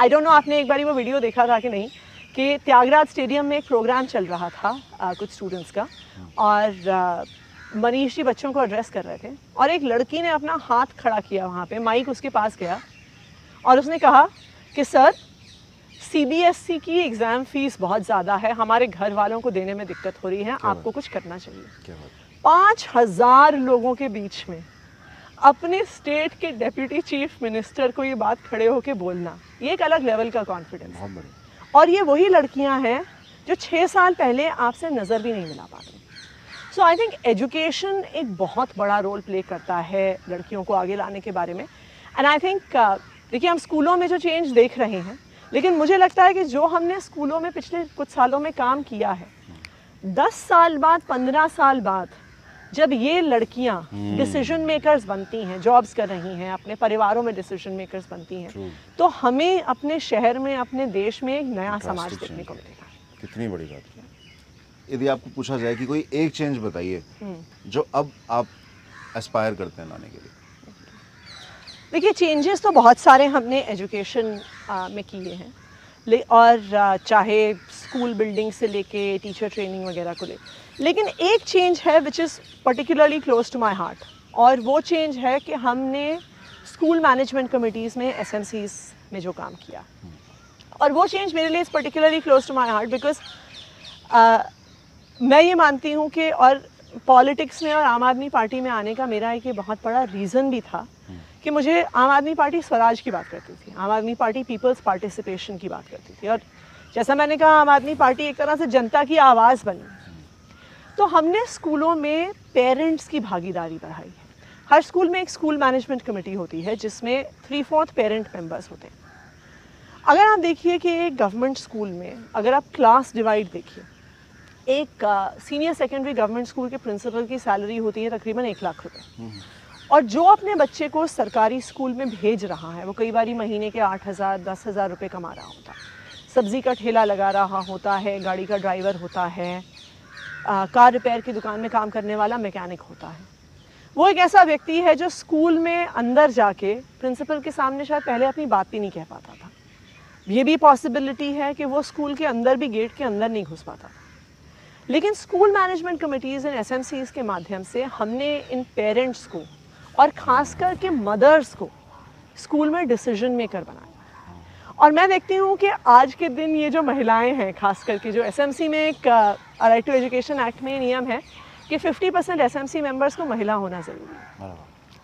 आई डोंट नो आपने एक बारी वो वीडियो देखा था कि नहीं, कि त्यागराज स्टेडियम में एक प्रोग्राम चल रहा था कुछ स्टूडेंट्स का, और मनीष जी बच्चों को एड्रेस कर रहे थे, और एक लड़की ने अपना हाथ खड़ा किया वहाँ पर, माइक उसके पास गया और उसने कहा कि सर CBSE की एग्ज़ाम फ़ीस बहुत ज़्यादा है, हमारे घर वालों को देने में दिक्कत हो रही है, आपको कुछ करना चाहिए। 5000 लोगों के बीच में अपने स्टेट के डिप्यूटी चीफ मिनिस्टर को ये बात खड़े होकर बोलना, ये एक अलग लेवल का कॉन्फिडेंस है। और ये वही लड़कियां हैं जो 6 साल पहले आपसे नज़र भी नहीं मिला पा रही। सो आई थिंक एजुकेशन एक बहुत बड़ा रोल प्ले करता है लड़कियों को आगे लाने के बारे में। एंड आई थिंक देखिए हम स्कूलों में जो चेंज देख रहे हैं, लेकिन मुझे लगता है कि जो हमने स्कूलों में पिछले कुछ सालों में काम किया है, 10 साल बाद, 15 साल बाद जब ये लड़कियां डिसीजन मेकर्स बनती हैं, जॉब्स कर रही हैं, अपने परिवारों में डिसीजन मेकर्स बनती हैं, तो हमें अपने शहर में, अपने देश में एक नया समाज देखने को मिलेगा। कितनी बड़ी बात है। यदि आपको पूछा जाए कि कोई एक चेंज बताइए जो अब आप एस्पायर करते हैं लाने के लिए। देखिए चेंजेस तो बहुत सारे हमने एजुकेशन में किए हैं, और चाहे स्कूल बिल्डिंग से लेके टीचर ट्रेनिंग वगैरह को ले, लेकिन एक चेंज है which is particularly close to my heart, और वो चेंज है कि हमने स्कूल मैनेजमेंट कमेटीज़ में, SMCs में जो काम किया, और वो चेंज मेरे लिए is particularly close to my heart because मैं ये मानती हूँ कि, और पॉलिटिक्स में और आम आदमी पार्टी में आने का मेरा एक बहुत बड़ा रीज़न भी था कि मुझे आम आदमी पार्टी स्वराज की बात करती थी, आम आदमी पार्टी पीपल्स पार्टिसिपेशन की बात करती थी, और जैसा मैंने कहा आम आदमी पार्टी एक तरह से जनता की आवाज़ बनी। तो हमने स्कूलों में पेरेंट्स की भागीदारी बढ़ाई है। हर स्कूल में एक स्कूल मैनेजमेंट कमेटी होती है जिसमें 3/4 पेरेंट मेंबर्स होते हैं। अगर आप देखिए कि एक गवर्नमेंट स्कूल में अगर आप क्लास डिवाइड देखिए, एक सीनियर सेकेंडरी गवर्नमेंट स्कूल के प्रिंसिपल की सैलरी होती है तकरीबन 1 लाख रुपये, और जो अपने बच्चे को सरकारी स्कूल में भेज रहा है वो कई बारी महीने के 8,000-10,000 रुपये कमा रहा होता, सब्ज़ी का ठेला लगा रहा होता है, गाड़ी का ड्राइवर होता है, कार रिपेयर की दुकान में काम करने वाला मैकेनिक होता है। वो एक ऐसा व्यक्ति है जो स्कूल में अंदर जाके प्रिंसिपल के सामने शायद पहले अपनी बात भी नहीं कह पाता था। ये भी पॉसिबिलिटी है कि वो स्कूल के अंदर भी, गेट के अंदर नहीं घुस पाता था। लेकिन school management committees and SMCs के माध्यम से हमने इन पेरेंट्स को और ख़ास करके मदर्स को स्कूल में डिसीजन मेकर बनाया। और मैं देखती हूँ कि आज के दिन ये जो महिलाएं हैं, ख़ास करके जो SMC में एक राइट टू एजुकेशन एक्ट में नियम है कि 50% SMC मेंबर्स को महिला होना ज़रूरी है।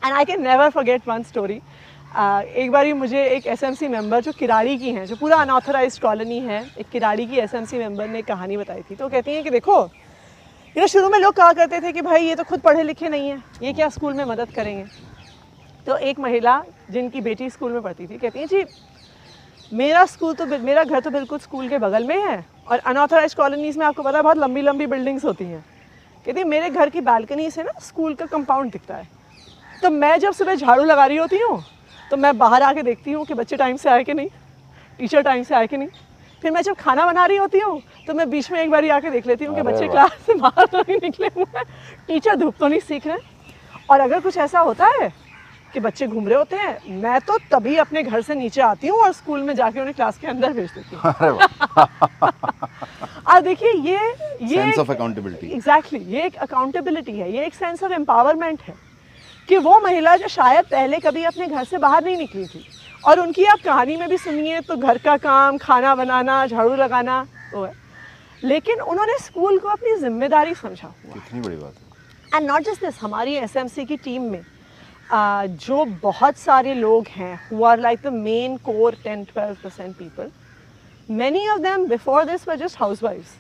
And I can never forget one story. एक बार ही मुझे एक एसएमसी मेंबर जो किराड़ी की हैं, जो पूरा अनऑथराइज्ड कॉलोनी है, एक किराड़ी की एसएमसी मेंबर ने कहानी बताई थी. तो कहती हैं कि देखो ये ना, शुरू में लोग कहा करते थे कि भाई ये तो खुद पढ़े लिखे नहीं है, ये क्या स्कूल में मदद करेंगे. तो एक महिला जिनकी बेटी स्कूल में पढ़ती थी कहती हैं जी मेरा घर तो बिल्कुल स्कूल के बगल में है और अनऑथराइज कॉलोनीज़ में आपको पता है बहुत लंबी लंबी बिल्डिंग्स होती हैं. कहती है मेरे घर की बालकनी से ना स्कूल का कंपाउंड दिखता है, तो मैं जब सुबह झाड़ू लगा रही होती हूँ तो मैं बाहर आके देखती हूँ कि बच्चे टाइम से आए कि नहीं, टीचर टाइम से आए कि नहीं. फिर मैं जब खाना बना रही होती हूँ तो मैं बीच में एक बार आके देख लेती हूँ कि बच्चे क्लास से बाहर तो नहीं निकले हुए हैं, टीचर धूप तो नहीं सीख रहे. और अगर कुछ ऐसा होता है कि बच्चे घूम रहे होते हैं, मैं तो तभी अपने घर से नीचे आती हूँ और स्कूल में जाके उन्हें क्लास के अंदर भेज देती हूँ. और देखिए ये सेंस ऑफ अकाउंटेबिलिटी, एग्जैक्टली ये एक अकाउंटेबिलिटी है, ये एक सेंस ऑफ एम्पावरमेंट है कि वो महिला जो शायद पहले कभी अपने घर से बाहर नहीं निकली थी और उनकी आप कहानी में भी सुनिए तो घर का काम, खाना बनाना, झाड़ू लगाना वो है, लेकिन उन्होंने स्कूल को अपनी जिम्मेदारी समझा हुआ. कितनी बड़ी बात है. एंड नॉट जस्ट दिस, हमारी एसएमसी की टीम में जो बहुत सारे लोग हैं who are like the main core 10-12% people, many of them before this were just हाउसवाइफ्स.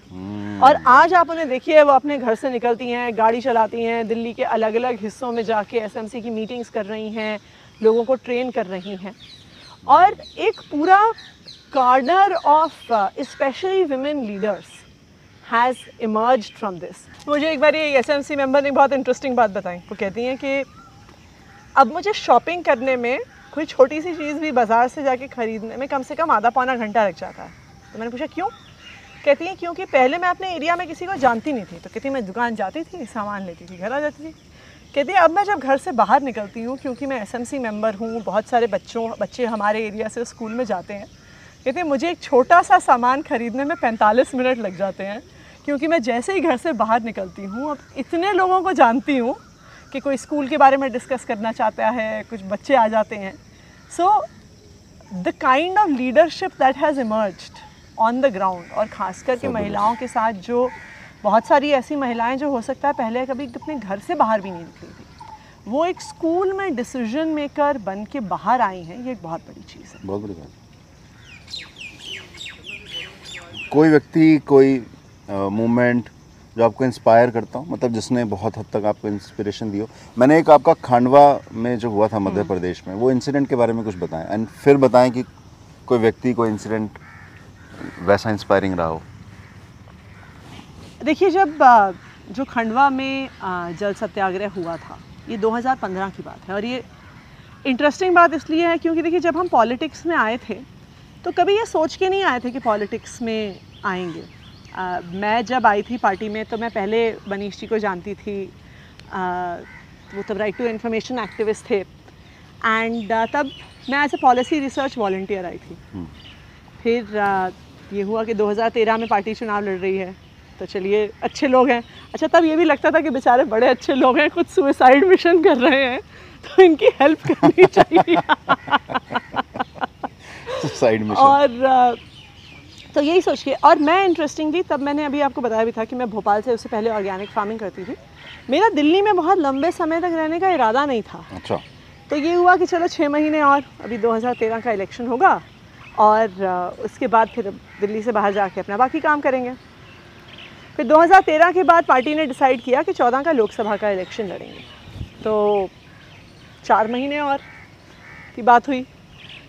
और आज आप उन्हें देखिए वो अपने घर से निकलती हैं, गाड़ी चलाती हैं, दिल्ली के अलग अलग हिस्सों में जाके एसएमसी की मीटिंग्स कर रही हैं, लोगों को ट्रेन कर रही हैं. और एक पूरा corner of specially women leaders has emerged from this. मुझे एक बार ये एसएमसी मेंबर ने बहुत इंटरेस्टिंग बात बताई. वो कहती हैं कि अब मुझे शॉपिंग करने में, कोई छोटी सी चीज़ भी बाज़ार से जाके ख़रीदने में कम से कम आधा पौना घंटा लग जाता है. तो मैंने पूछा क्यों. कहती हैं क्योंकि पहले मैं अपने एरिया में किसी को जानती नहीं थी, तो कहती मैं दुकान जाती थी, सामान लेती थी, घर आ जाती थी. कहती है अब मैं जब घर से बाहर निकलती हूँ, क्योंकि मैं एसएमसी मेंबर हूँ, बहुत सारे बच्चे हमारे एरिया से स्कूल में जाते हैं, कहती है मुझे एक छोटा सा सामान खरीदने में 45 मिनट लग जाते हैं, क्योंकि मैं जैसे ही घर से बाहर निकलती हूँ अब इतने लोगों को जानती हूँ कि कोई स्कूल के बारे में डिस्कस करना चाहता है, कुछ बच्चे आ जाते हैं. So the kind of leadership that has emerged on the ground, और ख़ास करके महिलाओं के साथ, जो बहुत सारी ऐसी महिलाएं जो हो सकता है पहले कभी अपने घर से बाहर भी नहीं निकली थी, वो एक स्कूल में डिसीजन मेकर बन के बाहर आई हैं, ये एक बहुत बड़ी चीज़ है. बहुत बड़ी बात. कोई व्यक्ति, कोई मूवमेंट जो आपको इंस्पायर करता हूँ, मतलब जिसने बहुत हद तक आपको इंस्पिरेशन दी हो. मैंने एक आपका खांडवा में जो हुआ था मध्य प्रदेश में, वो इंसिडेंट के बारे में कुछ बताएं एंड फिर बताएं कि कोई व्यक्ति, कोई इंसिडेंट वैसा इंस्पायरिंग रहा हो. देखिए जब जो खंडवा में जल सत्याग्रह हुआ था, ये 2015 की बात है. और ये इंटरेस्टिंग बात इसलिए है क्योंकि देखिए जब हम पॉलिटिक्स में आए थे तो कभी ये सोच के नहीं आए थे कि पॉलिटिक्स में आएंगे. मैं जब आई थी पार्टी में तो मैं पहले मनीष जी को जानती थी, वो तब राइट टू इन्फॉर्मेशन एक्टिविस्ट थे. एंड तब मैं as a policy research volunteer आई थी. फिर ये हुआ कि 2013 में पार्टी चुनाव लड़ रही है, तो चलिए अच्छे लोग हैं. अच्छा तब ये भी लगता था कि बेचारे बड़े अच्छे लोग हैं, कुछ सुसाइड मिशन कर रहे हैं तो इनकी हेल्प करनी चाहिए. Suicide mission. और तो यही सोच के, और मैं इंटरेस्टिंगली तब मैंने अभी आपको बताया भी था कि मैं भोपाल से उससे पहले ऑर्गेनिक फार्मिंग करती थी. मेरा दिल्ली में बहुत लंबे समय तक रहने का इरादा नहीं था. अच्छा. तो ये हुआ कि चलो 6 महीने और, अभी 2013 का इलेक्शन होगा और उसके बाद फिर दिल्ली से बाहर जाके अपना बाकी काम करेंगे. फिर 2013 के बाद पार्टी ने डिसाइड किया कि 14 का लोकसभा का इलेक्शन लड़ेंगे, तो 4 महीने और की बात हुई.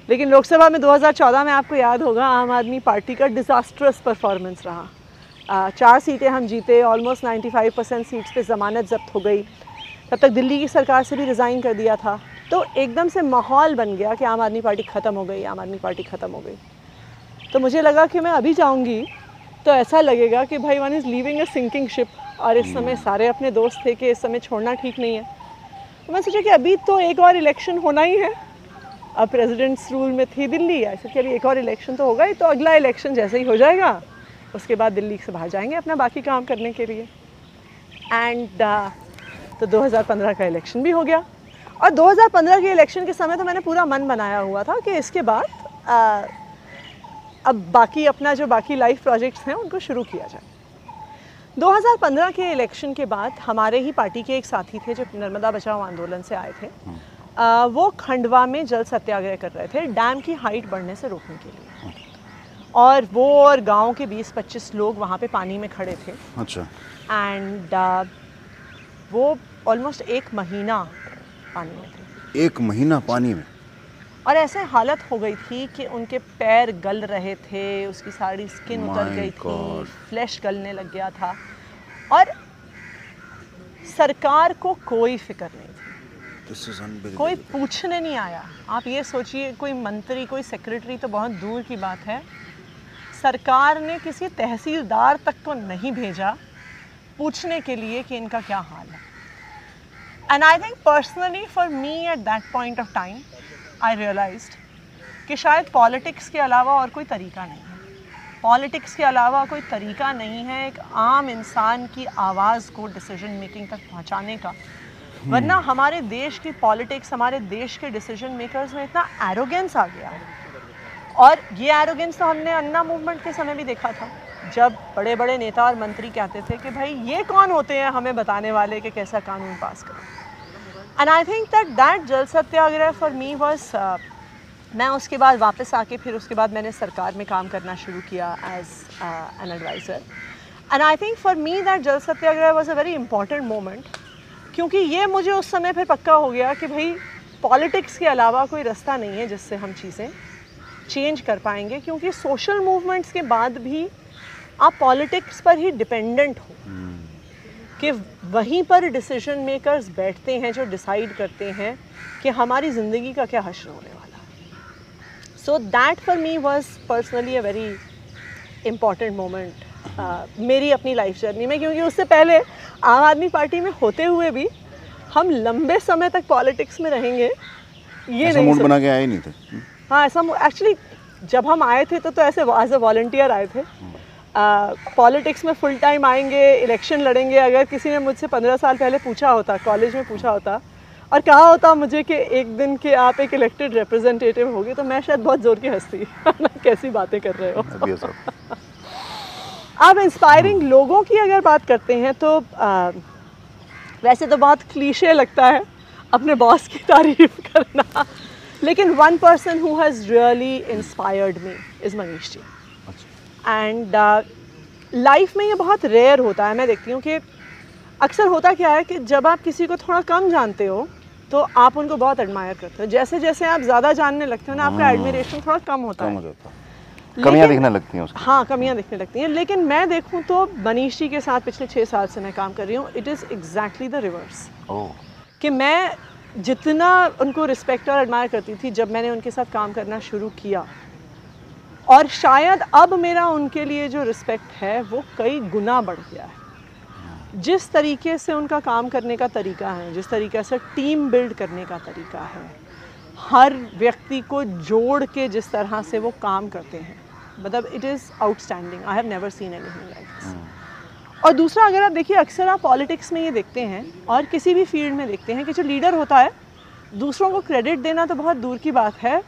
लेकिन लोकसभा में 2014 में आपको याद होगा आम आदमी पार्टी का डिज़ास्ट्रस परफॉर्मेंस रहा. 4 सीटें हम जीते, ऑलमोस्ट 95% सीट्स पे ज़मानत जब्त हो गई. तब तक दिल्ली की सरकार से भी रिज़ाइन कर दिया था. तो एकदम से माहौल बन गया कि आम आदमी पार्टी ख़त्म हो गई, आम आदमी पार्टी ख़त्म हो गई. तो मुझे लगा कि मैं अभी जाऊँगी तो ऐसा लगेगा कि भाई one is leaving a sinking ship. और इस समय सारे अपने दोस्त थे कि इस समय छोड़ना ठीक नहीं है. तो मैं सोचा कि अभी तो एक और इलेक्शन होना ही है. अब प्रेसिडेंट्स रूल में थी दिल्ली, ऐसे चलिए एक और इलेक्शन तो होगा ही, तो अगला इलेक्शन जैसे ही हो जाएगा उसके बाद दिल्ली से बाहर जाएंगे अपना बाकी काम करने के लिए. एंड तो 2015 का इलेक्शन भी हो गया. और 2015 के इलेक्शन के समय तो मैंने पूरा मन बनाया हुआ था कि इसके बाद अब बाकी अपना जो बाकी लाइफ प्रोजेक्ट्स हैं उनको शुरू किया जाए. 2015 के इलेक्शन के बाद हमारे ही पार्टी के एक साथी थे जो नर्मदा बचाओ आंदोलन से आए थे, वो खंडवा में जल सत्याग्रह कर रहे थे डैम की हाइट बढ़ने से रोकने के लिए, और वो और गांव के 20-25 लोग वहाँ पे पानी में खड़े थे। अच्छा। एंड वो ऑलमोस्ट एक महीना पानी में थे। एक महीना पानी में, और ऐसे हालत हो गई थी कि उनके पैर गल रहे थे, उसकी सारी स्किन उतर गई थी, फ्लैश गलने लग गया था, और सरकार को कोई फिक्र नहीं थी, कोई पूछने नहीं आया। आप ये सोचिए, कोई मंत्री, कोई सेक्रेटरी तो बहुत दूर की बात है, सरकार ने किसी तहसीलदार तक को नहीं भेजा पूछने के लिए कि इनका क्या हाल है। And I think personally for me at that point of time I realised कि शायद पॉलिटिक्स के अलावा और कोई तरीका नहीं है, पॉलिटिक्स के अलावा कोई तरीका नहीं है एक आम इंसान की आवाज़ को डिसीजन मेकिंग तक पहुंचाने का। वरना हमारे देश की पॉलिटिक्स, हमारे देश के डिसीजन मेकर्स में इतना एरोगेंस आ गया है, और ये एरोगेंस तो हमने अन्ना मूवमेंट के समय भी देखा था, जब बड़े बड़े नेता और मंत्री कहते थे कि भाई ये कौन होते हैं हमें बताने वाले कि कैसा कानून पास करें। And I think that Jal Satyagraha for me was, मैं उसके बाद वापस आके फिर उसके बाद मैंने सरकार में काम करना शुरू किया as an adviser. And I think for me that Jal Satyagraha was a very important moment, क्योंकि ये मुझे उस समय फिर पक्का हो गया कि भाई पॉलिटिक्स के अलावा कोई रास्ता नहीं है जिससे हम चीज़ें चेंज कर पाएंगे, क्योंकि सोशल मूवमेंट्स के बाद भी आप पॉलिटिक्स पर ही डिपेंडेंट हो कि वहीं पर डिसीजन मेकर्स बैठते हैं जो डिसाइड करते हैं कि हमारी ज़िंदगी का क्या हश्र होने वाला है। So that for me was personally a very important moment मेरी अपनी लाइफ जर्नी में, क्योंकि उससे पहले आम आदमी पार्टी में होते हुए भी हम लंबे समय तक पॉलिटिक्स में रहेंगे ये नहीं मूड बना के आए नहीं थे। हाँ, ऐसा एक्चुअली जब हम आए थे तो ऐसे एज अ वॉलंटियर आए थे, पॉलिटिक्स में फुल टाइम आएंगे, इलेक्शन लड़ेंगे। अगर किसी ने मुझसे 15 साल पहले पूछा होता, कॉलेज में पूछा होता और कहा होता मुझे कि एक दिन के आप एक इलेक्टेड रिप्रेजेंटेटिव होगी, तो मैं शायद बहुत ज़ोर की हंसती कैसी बातें कर रहे हो आप। इंस्पायरिंग लोगों की अगर बात करते हैं तो वैसे तो बहुत क्लीशे लगता है अपने बॉस की तारीफ करना, लेकिन one person who has really inspired me is Manish ji. And life में ये बहुत रेयर होता है, मैं देखती हूँ कि अक्सर होता क्या है कि जब आप किसी को थोड़ा कम जानते हो तो आप उनको बहुत एडमायर करते हो, जैसे जैसे आप ज़्यादा जानने लगते हो ना आपका एडमिरेशन थोड़ा कम होता है, कमियाँ दिखने लगती हैं उसकी। हाँ, कमियाँ दिखने लगती हैं, लेकिन मैं देखूँ तो मनीष जी के साथ पिछले 6 साल से मैं काम कर रही हूँ, it is exactly the reverse, कि मैं जितना उनको रिस्पेक्ट और एडमायर करती थी जब मैंने उनके साथ काम करना शुरू किया, और शायद अब मेरा उनके लिए जो रिस्पेक्ट है वो कई गुना बढ़ गया है। जिस तरीके से उनका काम करने का तरीका है, जिस तरीके से टीम बिल्ड करने का तरीका है, हर व्यक्ति को जोड़ के जिस तरह से वो काम करते हैं, मतलब it is outstanding, I have never seen anything like this. और दूसरा, अगर आप देखिए, अक्सर आप पॉलिटिक्स में ये देखते हैं और किसी भी फील्ड में देखते हैं कि जो लीडर होता है दूसरों को क्रेडिट देना तो बहुत दूर की बात है,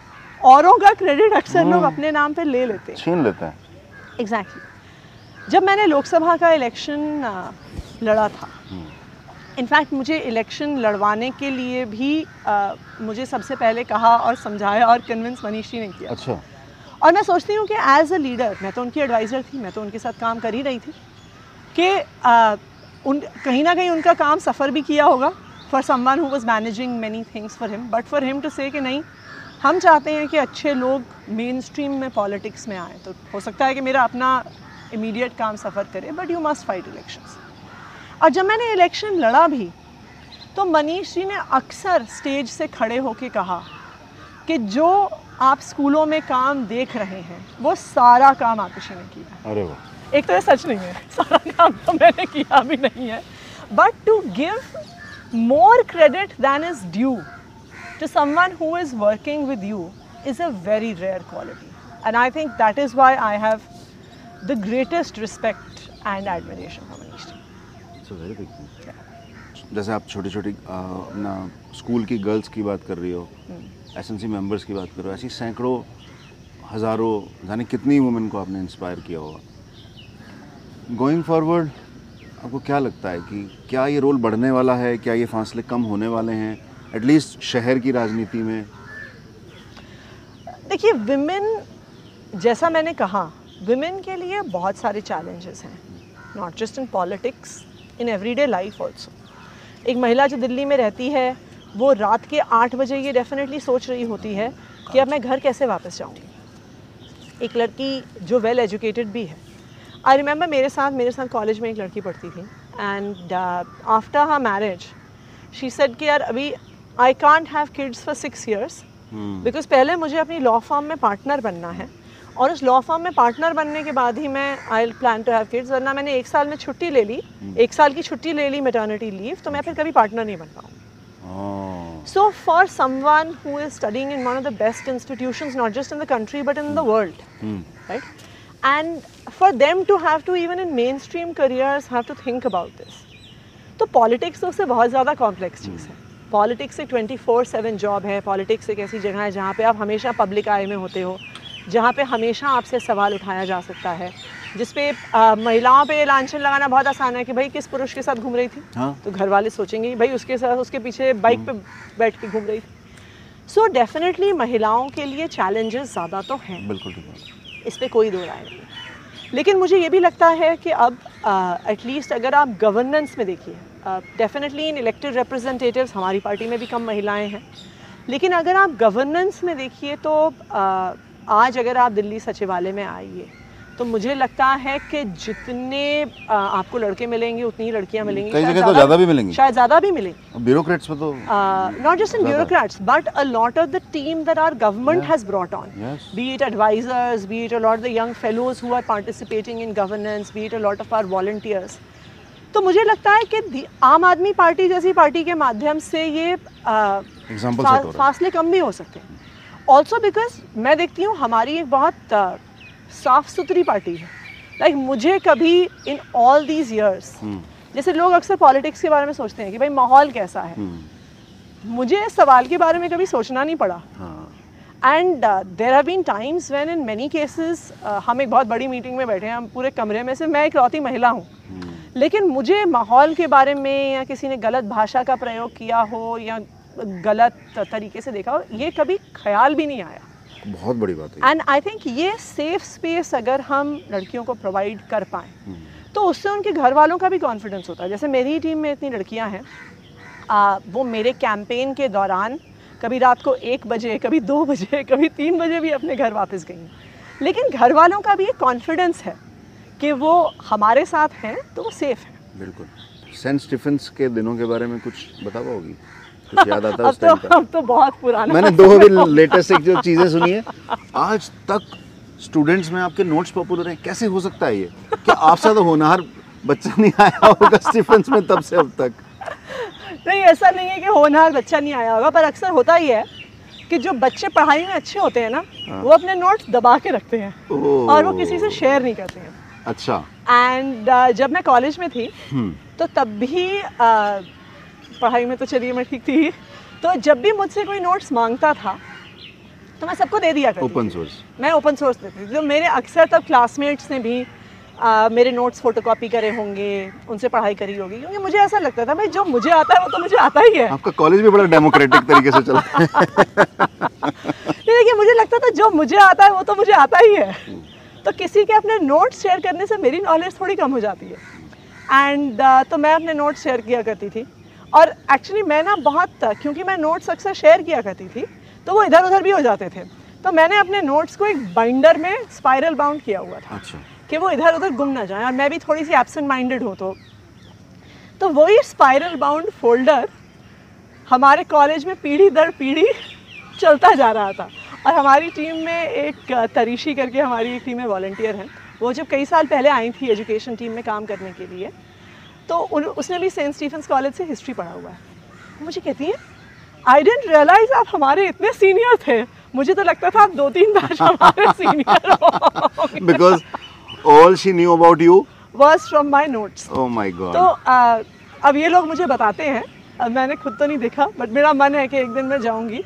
औरों का क्रेडिट अक्सर लोग अपने नाम पे ले लेते हैं, छीन लेते हैं। एग्जैक्टली। जब मैंने लोकसभा का इलेक्शन लड़ा था, इनफैक्ट मुझे इलेक्शन लड़वाने के लिए भी मुझे सबसे पहले कहा और समझाया और कन्विंस मनीष जी ने किया। अच्छा। और मैं सोचती हूँ कि एज अ लीडर, मैं तो उनकी एडवाइज़र थी, मैं तो उनके साथ काम कर ही रही थी, कि उन कहीं ना कहीं उनका काम सफ़र भी किया होगा for someone who was managing many things for him, but for him to say कि नहीं, हम चाहते हैं कि अच्छे लोग मेन स्ट्रीम में पॉलिटिक्स में आएँ, तो हो सकता है कि मेरा अपना इमीडिएट काम सफ़र करे, but you must fight elections. और जब मैंने इलेक्शन लड़ा भी तो मनीष जी ने अक्सर स्टेज से खड़े होके कहा कि जो आप स्कूलों में काम देख रहे हैं वो सारा काम आतिशी ने किया। अरे वाह। एक तो ये सच नहीं है, सारा काम तो मैंने किया भी नहीं है, but to give more credit than is due to someone who is working with you is a very rare quality, and I think that is why I have the greatest respect and admiration for Manish ji. It's a very big thing. जैसे आप छोटी-छोटी अपना school की girls की बात कर रही हो, एसएनसी मेंबर्स की बात कर रहे हो, ऐसी सैकड़ों हज़ारों जाने कितनी वुमेन को आपने इंस्पायर किया होगा। गोइंग फॉरवर्ड आपको क्या लगता है कि क्या ये रोल बढ़ने वाला है, क्या ये फासले कम होने वाले हैं एटलीस्ट शहर की राजनीति में? देखिए, विमेन, जैसा मैंने कहा, विमेन के लिए बहुत सारे चैलेंजेस हैं, not just in politics, in everyday life also. एक महिला जो दिल्ली में रहती है वो रात के 8 बजे ये डेफिनेटली सोच रही होती है कि अब मैं घर कैसे वापस जाऊँगी। एक लड़की जो वेल एजुकेटेड भी है, आई रिमेंबर मेरे साथ कॉलेज में एक लड़की पढ़ती थी and after her marriage she said कि यार अभी I can't have kids for 6 years because पहले मुझे अपनी लॉ फर्म में पार्टनर बनना है और उस लॉ फर्म में पार्टनर बनने के बाद ही मैं I plan to have kids, वरना मैंने 1 साल में छुट्टी ले ली, 1 साल की छुट्टी ले ली मैटर्निटी लीव, तो मैं फिर कभी पार्टनर नहीं बन पाऊँ। So for someone who is studying in one of the best institutions not just in the country but in the world, right, and for them to have to even in mainstream careers have to think about this, तो politics तो उससे बहुत ज़्यादा complex चीज़ है। Politics एक 24/7 job है, politics एक ऐसी जगह है जहाँ पे आप हमेशा पब्लिक आई में होते हो, जहाँ पे हमेशा आपसे सवाल उठाया जा सकता है, जिसपे महिलाओं पे लांछन लगाना बहुत आसान है कि भाई किस पुरुष के साथ घूम रही थी, तो घर वाले सोचेंगे भाई उसके साथ उसके पीछे बाइक पे बैठ के घूम रही थी। सो डेफिनेटली महिलाओं के लिए चैलेंजेस ज़्यादा तो हैं, बिल्कुल, इस पे कोई दो राय नहीं। लेकिन मुझे ये भी लगता है कि अब एटलीस्ट अगर आप गवर्नेंस में देखिए, डेफिनेटली इन इलेक्टेड रिप्रेजेंटेटिव्स हमारी पार्टी में भी कम महिलाएं हैं, लेकिन अगर आप गवर्नेंस में देखिए तो आज अगर आप दिल्ली सचिवालय में आइए तो मुझे लगता है कि जितने आपको लड़के मिलेंगे उतनी ही लड़कियाँ मिलेंगी, कई जगह तो ज़्यादा भी मिलेंगी, शायद ज़्यादा भी मिलेंगी। ब्यूरोक्रेट्स में तो not just in bureaucrats but a lot of the team that our government has brought on, be it advisers, be it a lot of the young fellows who are participating in governance, be it a lot of our volunteers. तो मुझे लगता है कि आम Aadmi party जैसी party के माध्यम से ये फासले कम भी हो सकते हैं। ऑल्सो बिकॉज मैं देखती हूँ हमारी एक बहुत साफ सुथरी पार्टी है। लाइक मुझे कभी इन ऑल दीज ईयर्स, जैसे लोग अक्सर पॉलिटिक्स के बारे में सोचते हैं कि भाई माहौल कैसा है, मुझे इस सवाल के बारे में कभी सोचना नहीं पड़ा। And there have been times when in many cases हम एक बहुत बड़ी मीटिंग में बैठे हैं, हम पूरे कमरे में से मैं इकलौती महिला हूँ, लेकिन मुझे माहौल के बारे में या किसी ने गलत भाषा का प्रयोग किया हो या गलत तरीके से देखा हो ये कभी ख्याल भी नहीं आया। बहुत बड़ी बात है। एंड आई थिंक ये सेफ स्पेस अगर हम लड़कियों को प्रोवाइड कर पाएँ तो उससे उनके घर वालों का भी कॉन्फिडेंस होता है। जैसे मेरी टीम में इतनी लड़कियां हैं, वो मेरे कैंपेन के दौरान कभी रात को 1 बजे, कभी 2 बजे, कभी 3 बजे भी अपने घर वापस गई, लेकिन घर वालों का भी एक कॉन्फिडेंस है कि वो हमारे साथ हैं तो वो सेफ है। बिल्कुल। सेंट स्टीफेंस के दिनों के बारे में कुछ बता पाओगी? याद आता है उस टाइम का? अब तो बहुत पुराना। मैंने 2 लेटेस्ट एक जो चीजें सुनी है आज तक स्टूडेंट्स में आपके नोट्स पॉपुलर हैं, कैसे हो सकता है ये? क्या आपसे तो होनहार बच्चा नहीं आया होगा स्टीफेंस में तब से अब तक? नहीं, ऐसा नहीं है कि होनहार बच्चा नहीं आया होगा, पर अक्सर होता ही है कि जो बच्चे पढ़ाई में अच्छे होते हैं ना, वो अपने नोट्स दबा के रखते हैं और वो किसी से शेयर नहीं करते हैं। अच्छा। एंड जब मैं कॉलेज में थी तो तब भी पढ़ाई में तो चलिए मैं ठीक थी, तो जब भी मुझसे कोई नोट्स मांगता था तो मैं सबको दे दिया करती थी। ओपन सोर्स, मैं ओपन सोर्स देती थी। तो मेरे अक्सर तब क्लासमेट्स ने भी मेरे नोट्स फोटोकॉपी करे होंगे, उनसे पढ़ाई करी होगी, क्योंकि मुझे ऐसा लगता था भाई जो मुझे आता है वो तो मुझे आता ही है। आपका कॉलेज भी बड़ा डेमोक्रेटिक तरीके से चला है। देखिए, मुझे लगता था जो मुझे आता है वो तो मुझे आता ही है, तो किसी के अपने नोट्स शेयर करने से मेरी नॉलेज थोड़ी कम हो जाती है। एंड तो मैं अपने नोट्स शेयर किया करती थी, और एक्चुअली मैं ना बहुत, क्योंकि मैं नोट्स अक्सर शेयर किया करती थी तो वो इधर उधर भी हो जाते थे, तो मैंने अपने नोट्स को एक बाइंडर में स्पाइरल बाउंड किया हुआ था। अच्छा। कि वो इधर उधर गुम ना जाए, और मैं भी थोड़ी सी एब्सेंट माइंडेड हूँ, तो वही स्पाइरल बाउंड फोल्डर हमारे कॉलेज में पीढ़ी दर पीढ़ी चलता जा रहा था। और हमारी टीम में एक तरीशी करके हमारी एक टीम में वॉलंटियर हैं, वो जब कई साल पहले आई थी एजुकेशन टीम में काम करने के लिए, तो उसने भी सेंट स्टीफेंस कॉलेज से हिस्ट्री पढ़ा हुआ है। मुझे कहती है आई डेंट रियलाइज आप हमारे इतने सीनियर थे, मुझे तो लगता था आप 2-3 बैच हमारे सीनियर हो। Because all she knew about you was from my notes. Oh my God. तो अब ये लोग मुझे बताते हैं, अब मैंने खुद तो नहीं देखा, बट मेरा मन है कि एक दिन मैं जाऊँगी,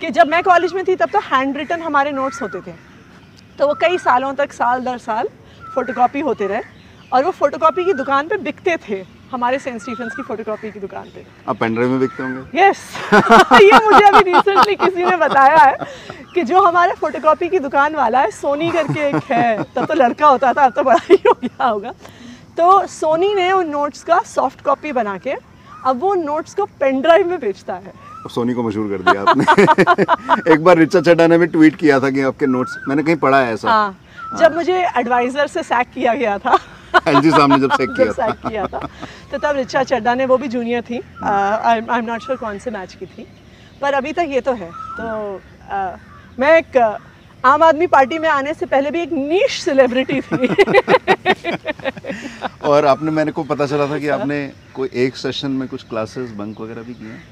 कि जब मैं कॉलेज में थी तब तो हैंड रिटन हमारे नोट्स होते थे, तो वो कई सालों तक साल दर साल फोटोकॉपी होते रहे। और वो फोटोकॉपी की दुकान पे बिकते थे, हमारे सेंट स्टीफेंस की फोटोकॉपी की दुकान पे। अब पेनड्राइव में बिकते होंगे? यस ये मुझे अभी रिसेंटली किसी ने बताया है कि जो हमारे फोटोकॉपी की दुकान वाला है, सोनी करके एक है, तब तो लड़का होता था, अब तो बड़ा ही हो गया होगा। तो सोनी ने उन नोट्स का सॉफ्ट कॉपी बना के अब वो नोट्स को पेनड्राइव में बेचता है। सोनी को मशहूर कर दिया आपने। एक बार रिचा चड्डा ने भी ट्वीट किया था कि आपके नोट्स, मैंने कहीं पढ़ा है ऐसा। हाँ, जब मुझे एडवाइजर से सैक किया गया था, एलजी सामने जब सैक किया था तो तब रिचा चड्डा ने, वो भी जूनियर थी, आई एम नॉट श्योर कौन से मैच की थी, पर अभी तक ये तो है। तो मैं एक आम आदमी पार्टी में आने से पहले भी एक नीश सेलिब्रिटी थी। और आपने, मैंने को पता चला था कि आपने कोई एक सेशन में कुछ क्लासेस बंक वगैरह भी किए हैं।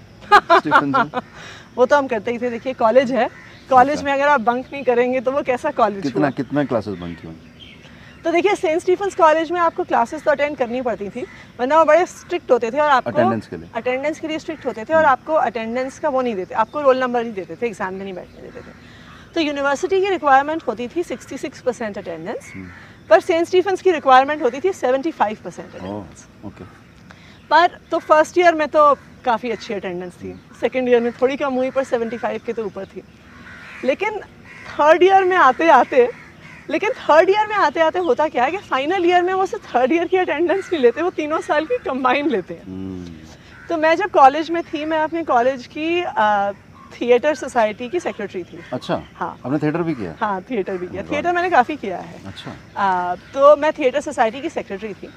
वो तो हम करते ही थे। देखिए कॉलेज है, कॉलेज में अगर आप बंक नहीं करेंगे तो वो कैसा कॉलेज? कितना क्लासेस बंक किए? तो देखिए सेंट स्टीफेंस कॉलेज में आपको क्लासेस तो अटेंड करनी पड़ती थी, वरना वो बड़े स्ट्रिक्ट होते थे और आपको अटेंडेंस के लिए स्ट्रिक्ट होते थे और आपको अटेंडेंस का वो नहीं देते, आपको रोल नंबर नहीं देते थे, एग्जाम में नहीं बैठने देते थे। तो यूनिवर्सिटी की रिक्वायरमेंट होती थी 66% अटेंडेंस, पर सेंट स्टीफेंस की रिक्वायरमेंट होती थी 75% अटेंडेंस। पर तो फर्स्ट ईयर में तो काफ़ी अच्छी अटेंडेंस थी, सेकेंड ईयर में थोड़ी कम हुई पर 75 के तो ऊपर थी। लेकिन थर्ड ईयर में आते आते होता क्या है कि फाइनल ईयर में वो सिर्फ थर्ड ईयर की अटेंडेंस नहीं लेते, वो तीनों साल की कंबाइन लेते हैं। तो मैं जब कॉलेज में थी, मैं अपने कॉलेज की थिएटर सोसाइटी की सेक्रेटरी थी। अच्छा, हाँ, आपने थिएटर भी किया? हाँ, थिएटर भी किया। थिएटर मैंने काफ़ी किया है। अच्छा, तो मैं थिएटर सोसाइटी की सेक्रेटरी थी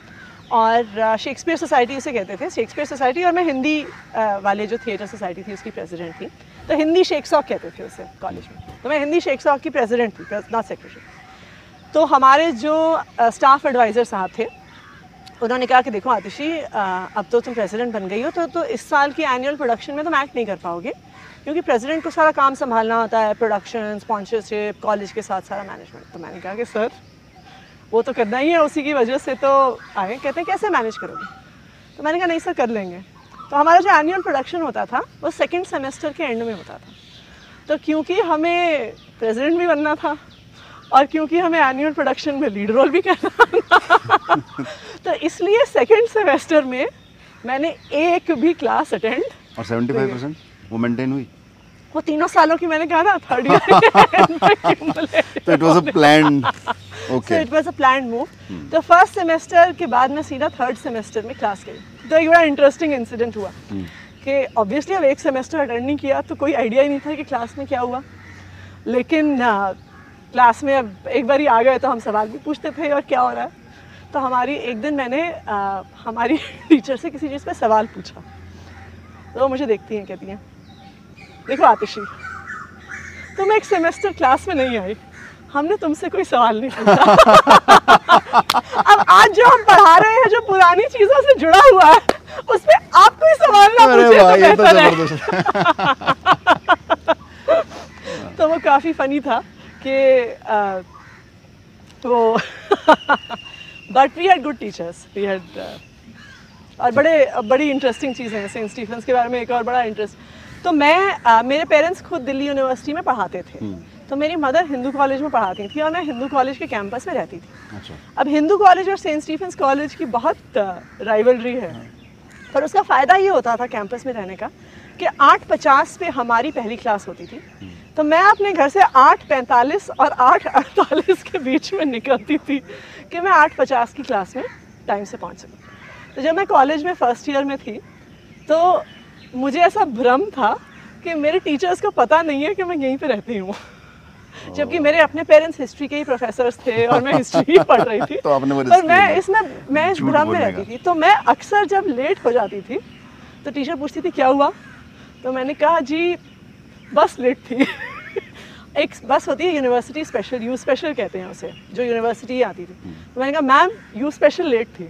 और शेक्सपियर सोसाइटी उसे कहते थे, शेक्सपियर सोसाइटी, और मैं हिंदी वाले जो थिएटर सोसाइटी थी उसकी प्रेसिडेंट थी। तो हिंदी शेक्सॉक कहते थे उसे कॉलेज में, तो मैं हिंदी शेक्सॉक की प्रेसिडेंट थी, नॉट सेक्रेटरी। तो हमारे जो स्टाफ एडवाइज़र साहब थे उन्होंने कहा कि देखो आतिशी, अब तो तुम प्रेसिडेंट बन गई हो, तो इस साल की एनुअल प्रोडक्शन में तुम एक्ट नहीं कर पाओगे, क्योंकि प्रेसिडेंट को सारा काम संभालना होता है, प्रोडक्शन, स्पॉन्सरशिप, कॉलेज के साथ सारा मैनेजमेंट। तो मैंने कहा कि सर वो तो करना ही है, उसी की वजह से तो आए। कहते हैं कैसे मैनेज करोगे? तो मैंने कहा नहीं सर, कर लेंगे। तो हमारा जो एनुअल प्रोडक्शन होता था वो सेकंड सेमेस्टर के एंड में होता था। तो क्योंकि हमें प्रेसिडेंट भी बनना था और क्योंकि हमें एनुअल प्रोडक्शन में लीड रोल भी करना था, तो इसलिए सेकंड सेमेस्टर में मैंने एक भी क्लास अटेंड, और 75% वो मेंटेन हुई, वो तीनों सालों की। मैंने कहा ना third year. Okay, so it was a planned move. तो फर्स्ट सेमेस्टर के बाद मैं सीधा थर्ड सेमेस्टर में क्लास गई। तो एक बड़ा इंटरेस्टिंग इंसिडेंट हुआ कि ऑब्वियसली अब एक सेमेस्टर अटेंड नहीं किया तो कोई आइडिया ही नहीं था कि क्लास में क्या हुआ, लेकिन क्लास में अब एक बार ही आ गए तो हम सवाल भी पूछते थे और क्या हो रहा है। तो हमारी एक दिन मैंने हमारी टीचर से किसी चीज़ पर सवाल पूछा, तो वो मुझे देखती हैं, कहती हैं देखो आतिशी, तुम एक सेमेस्टर क्लास में नहीं आई, हमने तुमसे कोई सवाल नहीं पूछा। अब आज जो हम पढ़ा रहे हैं, जो पुरानी चीजों से जुड़ा हुआ है, उसमें आप कोई सवाल ना पूछे तो बेहतर है। तो वो काफी फनी था कि वो but we had good teachers, we had, और बड़ी इंटरेस्टिंग चीज़ है सेंट स्टीफेंस के बारे में। एक और बड़ा इंटरेस्ट, तो मैं, मेरे पेरेंट्स खुद दिल्ली यूनिवर्सिटी में पढ़ाते थे, तो मेरी मदर हिंदू कॉलेज में पढ़ाती थी और मैं हिंदू कॉलेज के कैंपस में रहती थी। अच्छा। अब हिंदू कॉलेज और सेंट स्टीफेंस कॉलेज की बहुत राइवलरी है, पर उसका फ़ायदा ये होता था कैंपस में रहने का कि 8:50 पे हमारी पहली क्लास होती थी, तो मैं अपने घर से 8:45 और 8:48 के बीच में निकलती थी कि मैं 8:50 की क्लास में टाइम से पहुँच सकूँ। तो जब मैं कॉलेज में फर्स्ट ईयर में थी तो मुझे ऐसा भ्रम था कि मेरे टीचर्स को पता नहीं है कि मैं यहीं पर रहती हूँ, जबकि मेरे अपने पेरेंट्स हिस्ट्री के ही प्रोफेसर्स थे और मैं हिस्ट्री ही पढ़ रही थी। तो आपने वो और मैं इस भ्रम में रहती थी। तो मैं अक्सर जब लेट हो जाती थी तो टीचर पूछती थी क्या हुआ, तो मैंने कहा जी बस लेट थी। एक बस होती है यूनिवर्सिटी स्पेशल, यू स्पेशल कहते हैं उसे, जो यूनिवर्सिटी आती थी। तो मैंने कहा मैम यू स्पेशल लेट थी।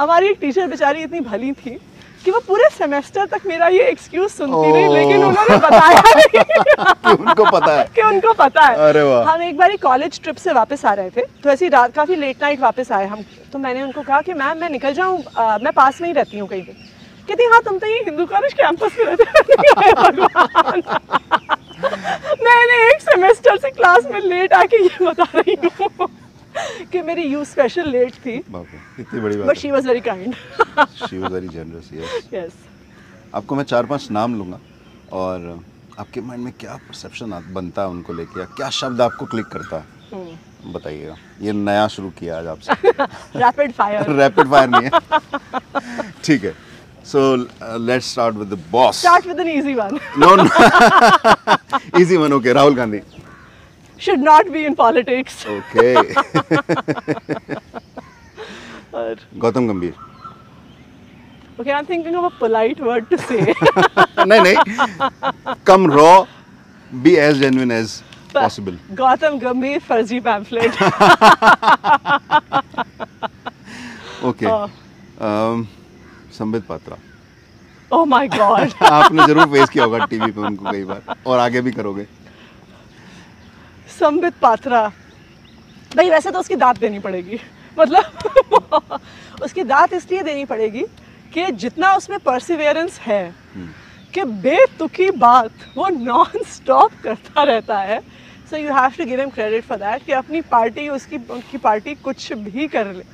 हमारी एक टीचर बेचारी इतनी भली थी कि वो पूरे सेमेस्टर तक मेरा ये एक्सक्यूज सुनती रही, लेकिन उन्होंने बताया नहीं। कि उनको पता है कि उनको पता है। अरे वाह। हम एक बार एक कॉलेज ट्रिप से वापस आ रहे थे, तो ऐसी रात काफ़ी लेट नाइट वापस आए हम, तो मैंने उनको कहा कि मैम मैं निकल जाऊँ, मैं पास में ही रहती हूँ कहीं पे। कहती हाँ तुम तो ये हिंदू कॉलेज कैंपस में रहते। मैंने एक सेमेस्टर से क्लास में लेट आके ये बता रही हूँ कि मेरी यू स्पेशल लेट थी, इतनी बड़ी बात, but she was very kind, she was very generous. Yes yes. आपको मैं 4-5 नाम लूँगा और आपके माइंड में क्या परसेप्शन बनता है उनको लेके, क्या शब्द आपको क्लिक करता है, बताइएगा। ये नया शुरू किया आज आपसे। Rapid fire. रैपिड फायर नहीं है, ठीक है। So let's start with the boss. Start with an easy one. No. Easy one, okay. Rahul Gandhi. Should not be in politics. Okay. Gautam Gambhir. Okay, I'm thinking of a polite word to say. No. Come raw, be as genuine as possible. Gautam Gambhir, Farzi pamphlet. Okay. Sambit Patra. Oh my God! आपने जरूर face किया होगा TV पे उनको कई बार और आगे भी करोगे। संबित पात्रा भाई, वैसे तो उसकी दांत देनी पड़ेगी, मतलब उसकी दांत इसलिए देनी पड़ेगी कि जितना उसमें परसिवेरेंस है कि बेतुकी बात वो नॉन स्टॉप करता रहता है। So you have to give him credit for that कि अपनी पार्टी, उनकी पार्टी कुछ भी कर ले,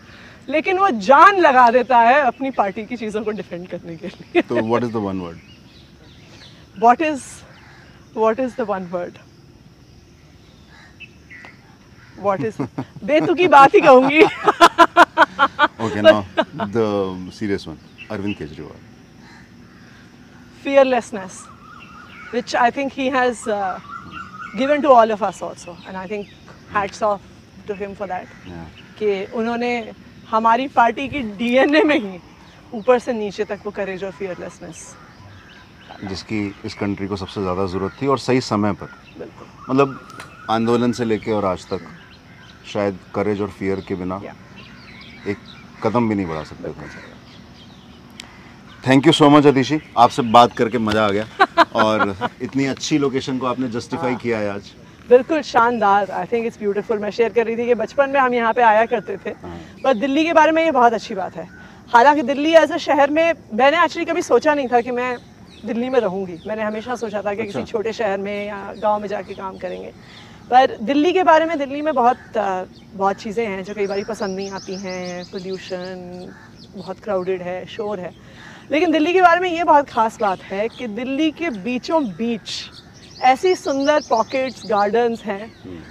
लेकिन वो जान लगा देता है अपनी पार्टी की चीजों को डिफेंड करने के लिए। तो what is the one word? What is the one word? What is? बेतुकी बात ही कहूंगी। Okay, now the serious one, Arvind Kejriwal. Fearlessness, which I think he has given to all of us also, and I think hats off to him for that. कि उन्होंने हमारी party की DNA में ही ऊपर से नीचे तक वो करेज और फियरलेसनेस, जिसकी इस कंट्री को सबसे ज़्यादा ज़रूरत थी और सही समय पर। बिल्कुल, मतलब आंदोलन से लेके और आज तक शायद करेज और फियर के बिना एक कदम भी नहीं बढ़ा सकते थे। Thank you so much Atishi, आपसे बात करके मज़ा आ गया और इतनी अच्छी लोकेशन को आपने जस्टिफाई किया है आज, बिल्कुल शानदार। I think it's beautiful. मैं शेयर कर रही थी कि बचपन में हम यहाँ पे आया करते थे, पर दिल्ली के बारे में ये बहुत अच्छी बात है। हालांकि दिल्ली एज अ शहर में मैंने एक्चुअली कभी सोचा नहीं था कि मैं दिल्ली में रहूँगी। मैंने हमेशा सोचा था कि किसी छोटे शहर में या गांव में जाके काम करेंगे, पर दिल्ली के बारे में, दिल्ली में बहुत चीज़ें हैं जो कई बार पसंद नहीं आती हैं। पोल्यूशन बहुत क्राउडेड है, शोर है, लेकिन दिल्ली के बारे में ये बहुत ख़ास बात है कि दिल्ली के बीचों बीच ऐसी सुंदर पॉकेट्स, गार्डन्स हैं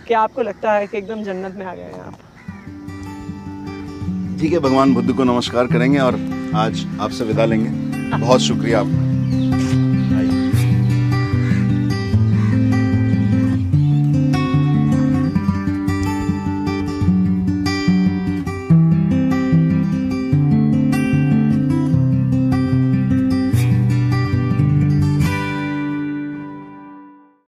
कि आपको लगता है कि एकदम जन्नत में आ गए हैं आप। ठीक है, भगवान बुद्ध को नमस्कार करेंगे और आज आपसे विदा लेंगे। बहुत शुक्रिया आपका।